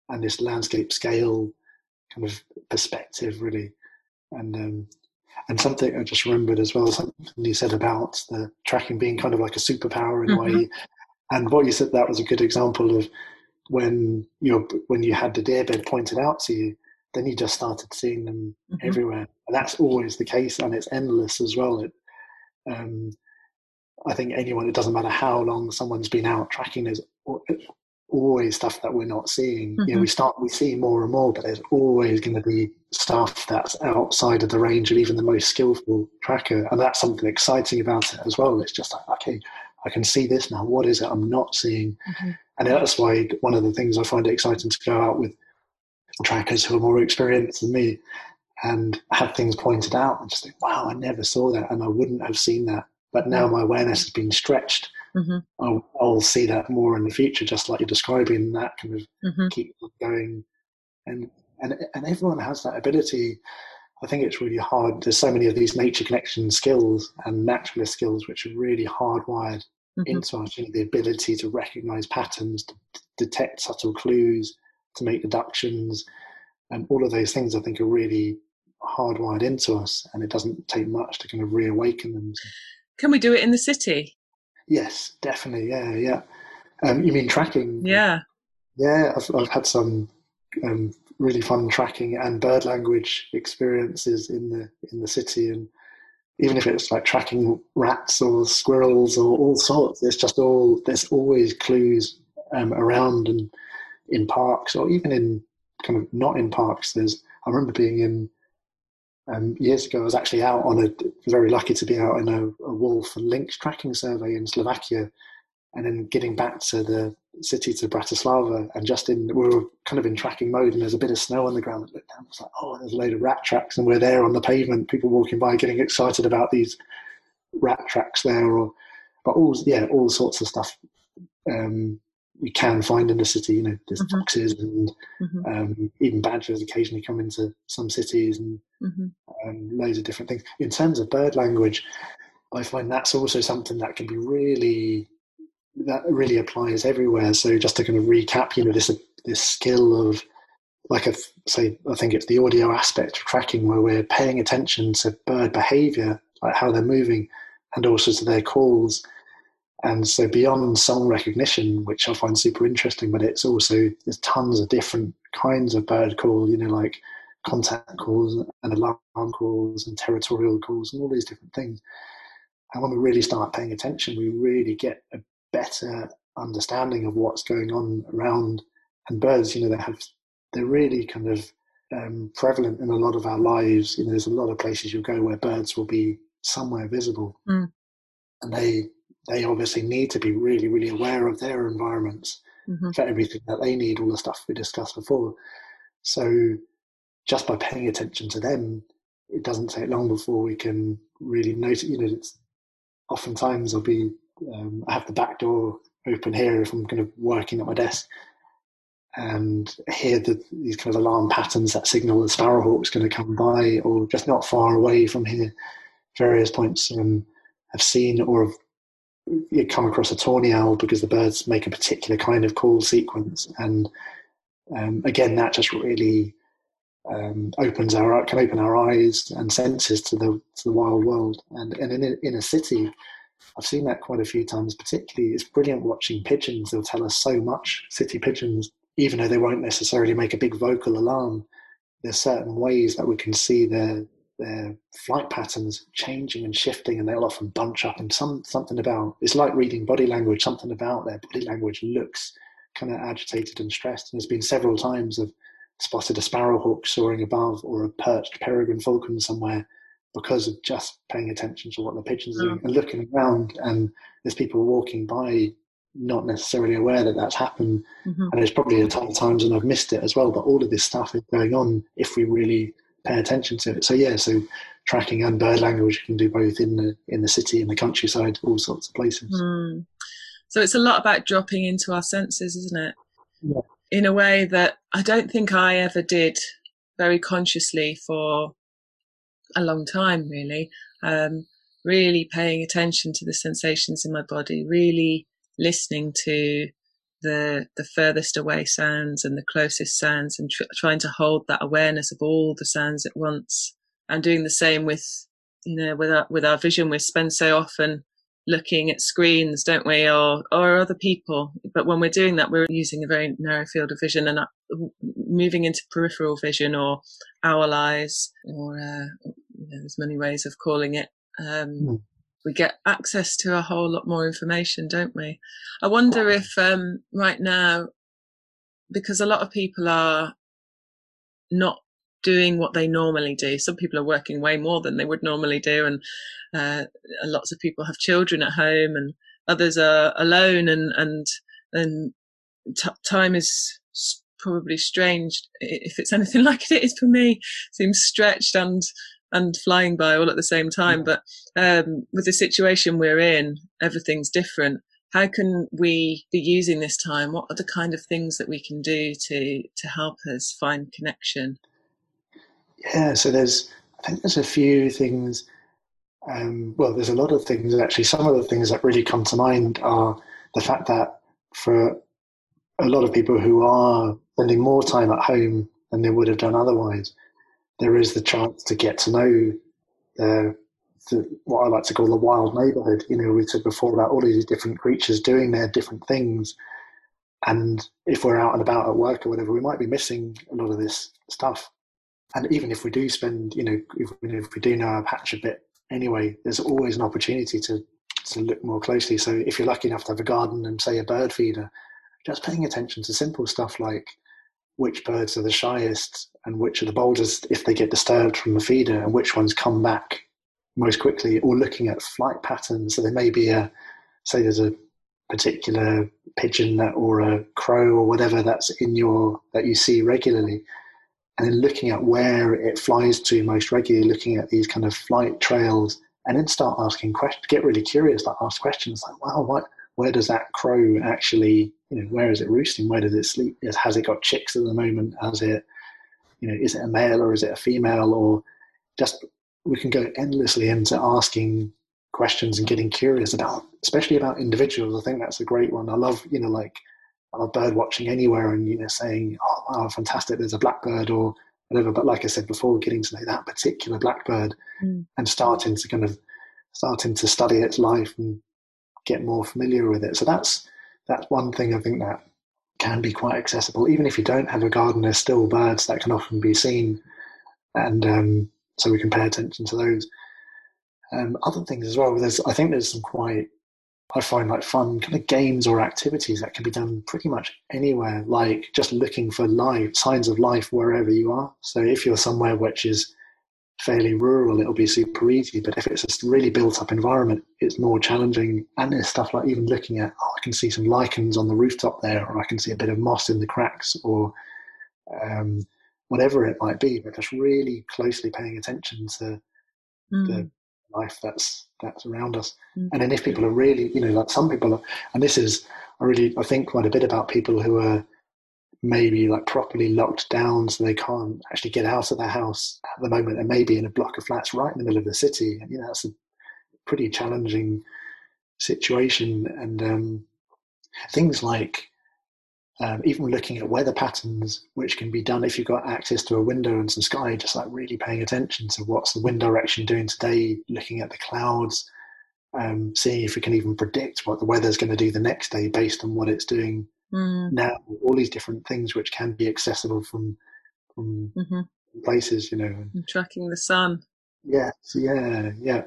and this landscape scale kind of perspective, really. And something I just remembered as well, something you said about the tracking being kind of like a superpower in a way. And what you said, that was a good example of, when you had the deer bed pointed out to you, then you just started seeing them everywhere. And that's always the case, and it's endless as well. I think anyone, it doesn't matter how long someone's been out tracking, there's always stuff that we're not seeing. You know, we see more and more, but there's always going to be stuff that's outside of the range of even the most skillful tracker. And that's something exciting about it as well. It's just like, okay, I can see this now. What is it I'm not seeing? And that's why one of the things I find it exciting to go out with trackers who are more experienced than me and have things pointed out and just think, wow, I never saw that and I wouldn't have seen that. But now my awareness has been stretched. I'll see that more in the future, just like you're describing, that kind of keep going. And everyone has that ability. I think it's really hard. There's so many of these nature connection skills and naturalist skills which are really hardwired into us. You know, the ability to recognise patterns, to detect subtle clues, to make deductions, and all of those things I think are really hardwired into us, and it doesn't take much to kind of reawaken them. Can we do it in the city? Yes, definitely. Yeah. You mean tracking? Yeah. I've had some really fun tracking and bird language experiences in the city, and even if it's like tracking rats or squirrels or all sorts, it's just there's always clues around and in parks, or even in kind of not in parks. I remember being in years ago, I was actually out very lucky to be out in a wolf and lynx tracking survey in Slovakia, and then getting back to the city, to Bratislava, and we were kind of in tracking mode, and there's a bit of snow on the ground. I looked down, I was like, oh, there's a load of rat tracks, and we're there on the pavement, people walking by getting excited about these rat tracks there, all sorts of stuff you can find in the city. You know, there's foxes and even badgers occasionally come into some cities, and loads of different things. In terms of bird language, I find that's also something that can be really that really applies everywhere. So just to kind of recap, you know, this skill of, like, I think it's the audio aspect of tracking, where we're paying attention to bird behavior, like how they're moving, and also to their calls. And so beyond song recognition, which I find super interesting, but it's also, there's tons of different kinds of bird call, you know, like contact calls and alarm calls and territorial calls and all these different things. And when we really start paying attention, we really get a better understanding of what's going on around. And birds, you know, they're really kind of prevalent in a lot of our lives. You know, there's a lot of places you'll go where birds will be somewhere visible. Mm. And they obviously need to be really, really aware of their environments mm-hmm. for everything that they need, all the stuff we discussed before. So just by paying attention to them, it doesn't take long before we can really notice, you know, it's oftentimes I'll be, I have the back door open here if I'm kind of working at my desk, and hear these kind of alarm patterns that signal the sparrowhawk's going to come by, or just not far away from here. Various points I've seen or have you come across a tawny owl because the birds make a particular kind of call sequence, and again that just really can open our eyes and senses to the wild world. And in a city, I've seen that quite a few times. Particularly, it's brilliant watching pigeons. They'll tell us so much. City pigeons, even though they won't necessarily make a big vocal alarm, there's certain ways that we can see their flight patterns changing and shifting, and they'll often bunch up. And something about, it's like reading body language, something about their body language looks kind of agitated and stressed. And there's been several times I've spotted a sparrowhawk soaring above or a perched peregrine falcon somewhere because of just paying attention to what the pigeons are doing and looking around. And there's people walking by not necessarily aware that that's happened. Mm-hmm. And there's probably a ton of times when I've missed it as well, but all of this stuff is going on if we really pay attention to it. So yeah, so tracking and bird language, you can do both in the city and the countryside, all sorts of places. Mm. So it's a lot about dropping into our senses, isn't it? Yeah. In a way that I don't think I ever did very consciously for a long time, really. Really paying attention to the sensations in my body, really listening to the furthest away sounds and the closest sounds, and trying to hold that awareness of all the sounds at once. And doing the same with, you know, with our vision. We spend so often looking at screens, don't we, or other people. But when we're doing that, we're using a very narrow field of vision, and moving into peripheral vision or owl eyes, or you know, there's many ways of calling it. We get access to a whole lot more information, don't we? I wonder if right now, because a lot of people are not doing what they normally do. Some people are working way more than they would normally do, and lots of people have children at home, and others are alone, and time is probably strange. If it's anything like it is for me, it seems stretched and flying by all at the same time. But with the situation we're in, everything's different. How can we be using this time? What are the kind of things that we can do to help us find connection? Yeah, so I think there's a few things. There's a lot of things. Actually, some of the things that really come to mind are the fact that for a lot of people who are spending more time at home than they would have done otherwise, there is the chance to get to know what I like to call the wild neighbourhood. You know, we said before about all these different creatures doing their different things. And if we're out and about at work or whatever, we might be missing a lot of this stuff. And even if we do spend, you know, if we do know our patch a bit anyway, there's always an opportunity to look more closely. So if you're lucky enough to have a garden and, say, a bird feeder, just paying attention to simple stuff like which birds are the shyest and which are the boldest if they get disturbed from the feeder, and which ones come back most quickly, or looking at flight patterns. So there may be there's a particular pigeon or a crow or whatever that's that you see regularly, and then looking at where it flies to most regularly, looking at these kind of flight trails, and then start asking questions, get really curious, like ask questions like, wow, where does that crow actually, you know, where is it roosting? Where does it sleep? Has it got chicks at the moment? Has it, you know, is it a male or is it a female? Or just, we can go endlessly into asking questions and getting curious about, especially about individuals. I think that's a great one. I love, I love bird watching anywhere and, saying, oh, fantastic, there's a blackbird or whatever. But like I said before, getting to know that particular blackbird and starting to study its life and get more familiar with it. So that's one thing I think that can be quite accessible. Even if you don't have a garden, there's still birds that can often be seen. And so we can pay attention to those. Other things as well, I think there's some quite, I find, like fun kind of games or activities that can be done pretty much anywhere, like just looking for signs of life wherever you are. So if you're somewhere which is fairly rural, it'll be super easy. But if it's a really built up environment, it's more challenging. And there's stuff like even looking at, oh, I can see some lichens on the rooftop there, or I can see a bit of moss in the cracks, or whatever it might be, but just really closely paying attention to the life that's around us. And then if people are really, like some people are, and this is, I think quite a bit about people who are maybe like properly locked down, so they can't actually get out of their house at the moment, and maybe in a block of flats right in the middle of the city. And that's a pretty challenging situation. And things like even looking at weather patterns, which can be done if you've got access to a window and some sky, just like really paying attention to what's the wind direction doing today, looking at the clouds, seeing if we can even predict what the weather's going to do the next day based on what it's doing now. All these different things which can be accessible from places, And tracking the sun. Yeah.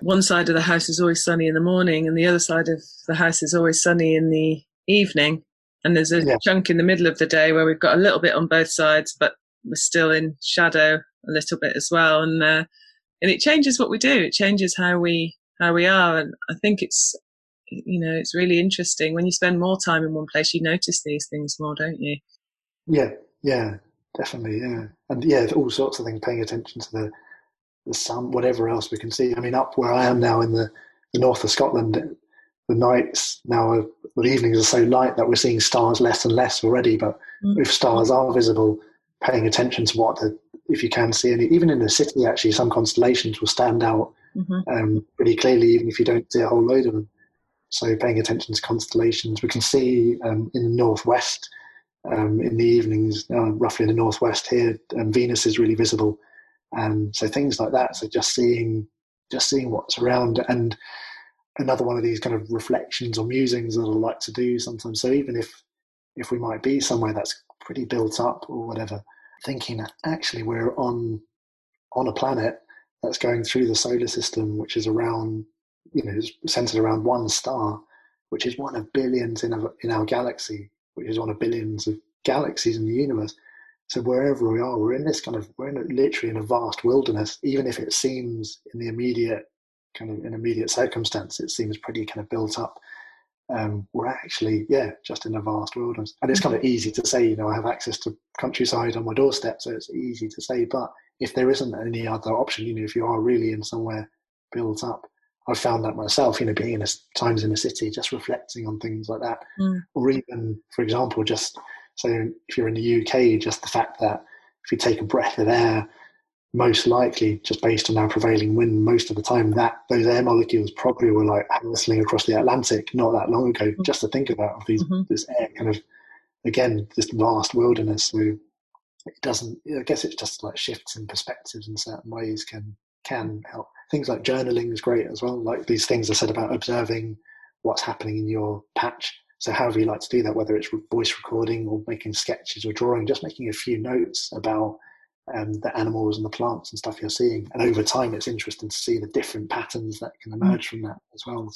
One side of the house is always sunny in the morning, and the other side of the house is always sunny in the evening. And there's a chunk in the middle of the day where we've got a little bit on both sides, but we're still in shadow a little bit as well. And it changes what we do. It changes how we are. And I think it's, it's really interesting. When you spend more time in one place, you notice these things more, don't you? Yeah, definitely. Yeah. And all sorts of things, paying attention to the sun, whatever else we can see. I mean, up where I am now in the north of Scotland, the nights now, the evenings are so light that we're seeing stars less and less already. But if stars are visible, paying attention to if you can see any, even in the city, actually, some constellations will stand out pretty clearly, even if you don't see a whole load of them. So paying attention to constellations. We can see in the northwest in the evenings, roughly in the northwest here, Venus is really visible. So things like that. So just seeing what's around. And another one of these kind of reflections or musings that I like to do sometimes. So even if we might be somewhere that's pretty built up or whatever, thinking that actually we're on a planet that's going through the solar system, which is around, is centered around one star, which is one of billions in our galaxy, which is one of billions of galaxies in the universe. So wherever we are, we're literally in a vast wilderness, even if it seems in the immediate circumstance, it seems pretty kind of built up. We're actually, just in a vast wilderness. And it's kind of easy to say, I have access to countryside on my doorstep, so it's easy to say, but if there isn't any other option, if you are really in somewhere built up, I've found that myself, being times in a city, just reflecting on things like that. Or even, for example, just so if you're in the UK, just the fact that if you take a breath of air, most likely, just based on our prevailing wind, most of the time that those air molecules probably were like whistling across the Atlantic not that long ago. Just to think about these, this air kind of, again, this vast wilderness. So it doesn't. I guess it's just like shifts in perspectives in certain ways can help. Things like journaling is great as well. Like these things I said about observing what's happening in your patch. So however you like to do that, whether it's voice recording or making sketches or drawing, just making a few notes about the animals and the plants and stuff you're seeing, and over time it's interesting to see the different patterns that can emerge from that as well.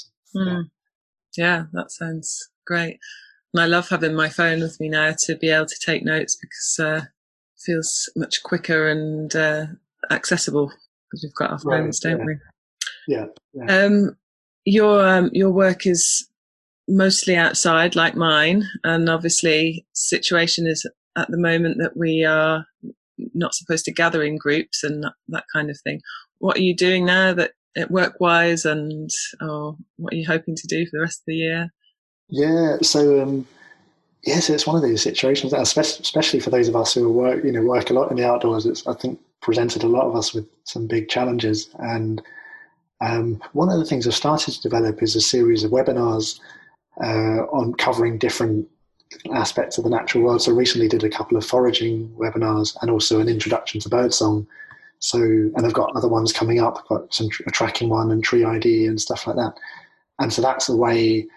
Yeah, that sounds great, and I love having my phone with me now to be able to take notes, because it feels much quicker and accessible, because we've got our phones, don't we? Yeah. Your work is mostly outside, like mine, and obviously situation is at the moment that we are not supposed to gather in groups and that kind of thing. What are you doing now that work-wise, and or what are you hoping to do for the rest of the year? So it's one of those situations, especially for those of us who work a lot in the outdoors. It's, I think, presented a lot of us with some big challenges, and One of the things I've started to develop is a series of webinars on covering different aspects of the natural world. So recently did a couple of foraging webinars and also an introduction to birdsong. So, and I've got other ones coming up, I've got some, a tracking one and tree ID and stuff like that. And so that's a way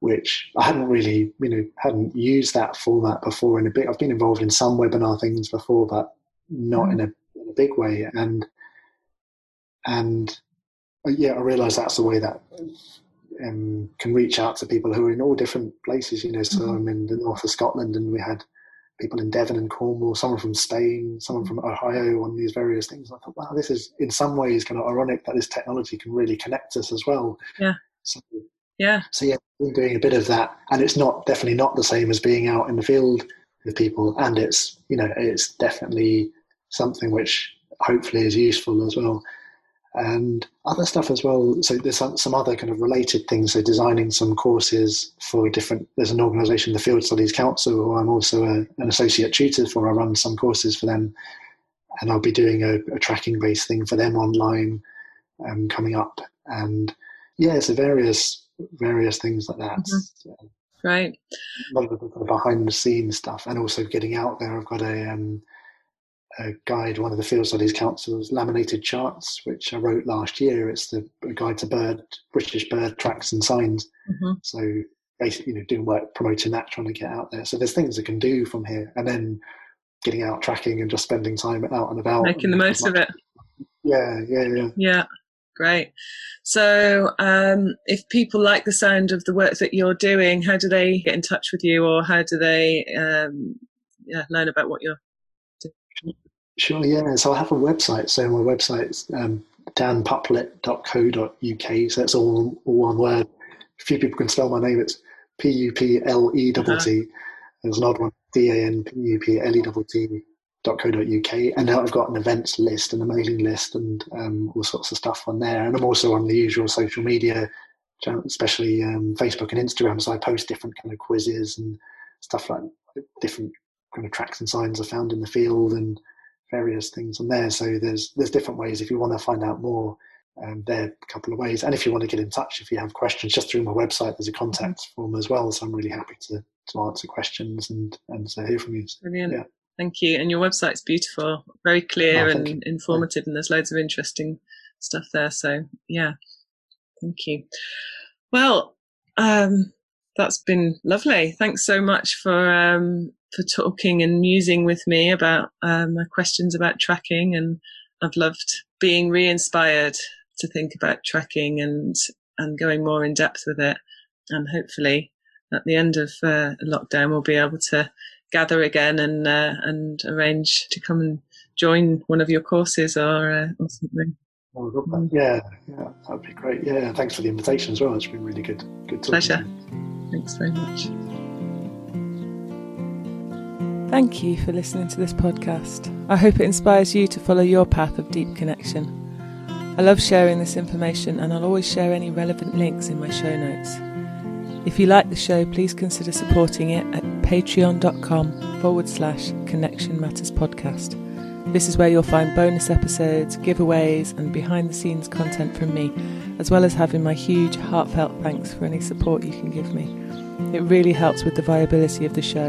which I hadn't really, you know, hadn't used that format before in a bit. I've been involved in some webinar things before, but not in a big way. And yeah, I realise that's the way that can reach out to people who are in all different places, you know. So I'm in the north of Scotland and we had people in Devon and Cornwall, someone from Spain, someone from Ohio on these various things. And I thought, wow, this is in some ways kind of ironic that this technology can really connect us as well. Yeah. So yeah, I'm doing a bit of that, and it's not definitely not the same as being out in the field with people, and it's, you know, it's definitely something which hopefully is useful as well. And other stuff as well. So there's some other kind of related things. So designing some courses for different, there's an organisation, the Field Studies Council, who I'm also an associate tutor for. I run some courses for them, and I'll be doing a tracking-based thing for them online coming up. And yeah, so various things like that. Mm-hmm. So, right. A lot of the behind-the-scenes stuff, and also getting out there. I've got a guide, one of the Field Studies Council's laminated charts, which I wrote last year. It's a guide to British bird tracks and signs. Mm-hmm. So basically, you know, doing work promoting that, trying to get out there. So there's things I can do from here, and then getting out tracking and just spending time out and about, making the most of it. Yeah. Great. So if people like the sound of the work that you're doing, how do they get in touch with you, or how do they learn about what you're? Sure, yeah. So I have a website. So my website's danpuplett.co.uk. So that's all one word. A few people can spell my name. It's P-U-P-L-E-T-T. There's an odd one. DANPUPLETT.co.uk. And now I've got an events list and a mailing list and all sorts of stuff on there. And I'm also on the usual social media, especially Facebook and Instagram. So I post different kind of quizzes and stuff like different kind of tracks and signs I found in the field and various things on there. So there's different ways if you want to find out more. There are a couple of ways, and if you want to get in touch, if you have questions, just through my website there's a contact form as well. So I'm really happy to answer questions and so hear from you. Brilliant. Yeah. Thank you. And your website's beautiful, very clear and informative, and there's loads of interesting stuff there. So yeah, thank you. Well, that's been lovely. Thanks so much for talking and musing with me about my questions about tracking. And I've loved being re-inspired to think about tracking and going more in depth with it. And hopefully at the end of lockdown, we'll be able to gather again and arrange to come and join one of your courses or something. Yeah, that'd be great. Yeah, thanks for the invitation as well. It's been really good talking. Pleasure. Thanks very much. Thank you for listening to this podcast. I hope it inspires you to follow your path of deep connection. I love sharing this information, and I'll always share any relevant links in my show notes. If you like the show, please consider supporting it at patreon.com/Connection Matters Podcast. This is where you'll find bonus episodes, giveaways and behind the scenes content from me, as well as having my huge heartfelt thanks for any support you can give me. It really helps with the viability of the show.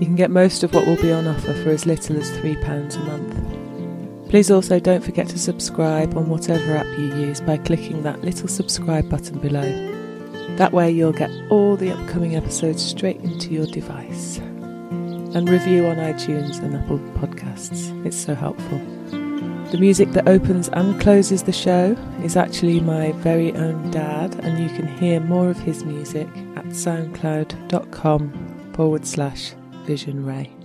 You can get most of what will be on offer for as little as £3 a month. Please also don't forget to subscribe on whatever app you use by clicking that little subscribe button below. That way you'll get all the upcoming episodes straight into your device. And review on iTunes and Apple Podcasts. It's so helpful. The music that opens and closes the show is actually my very own dad, and you can hear more of his music at soundcloud.com/Vision Ray.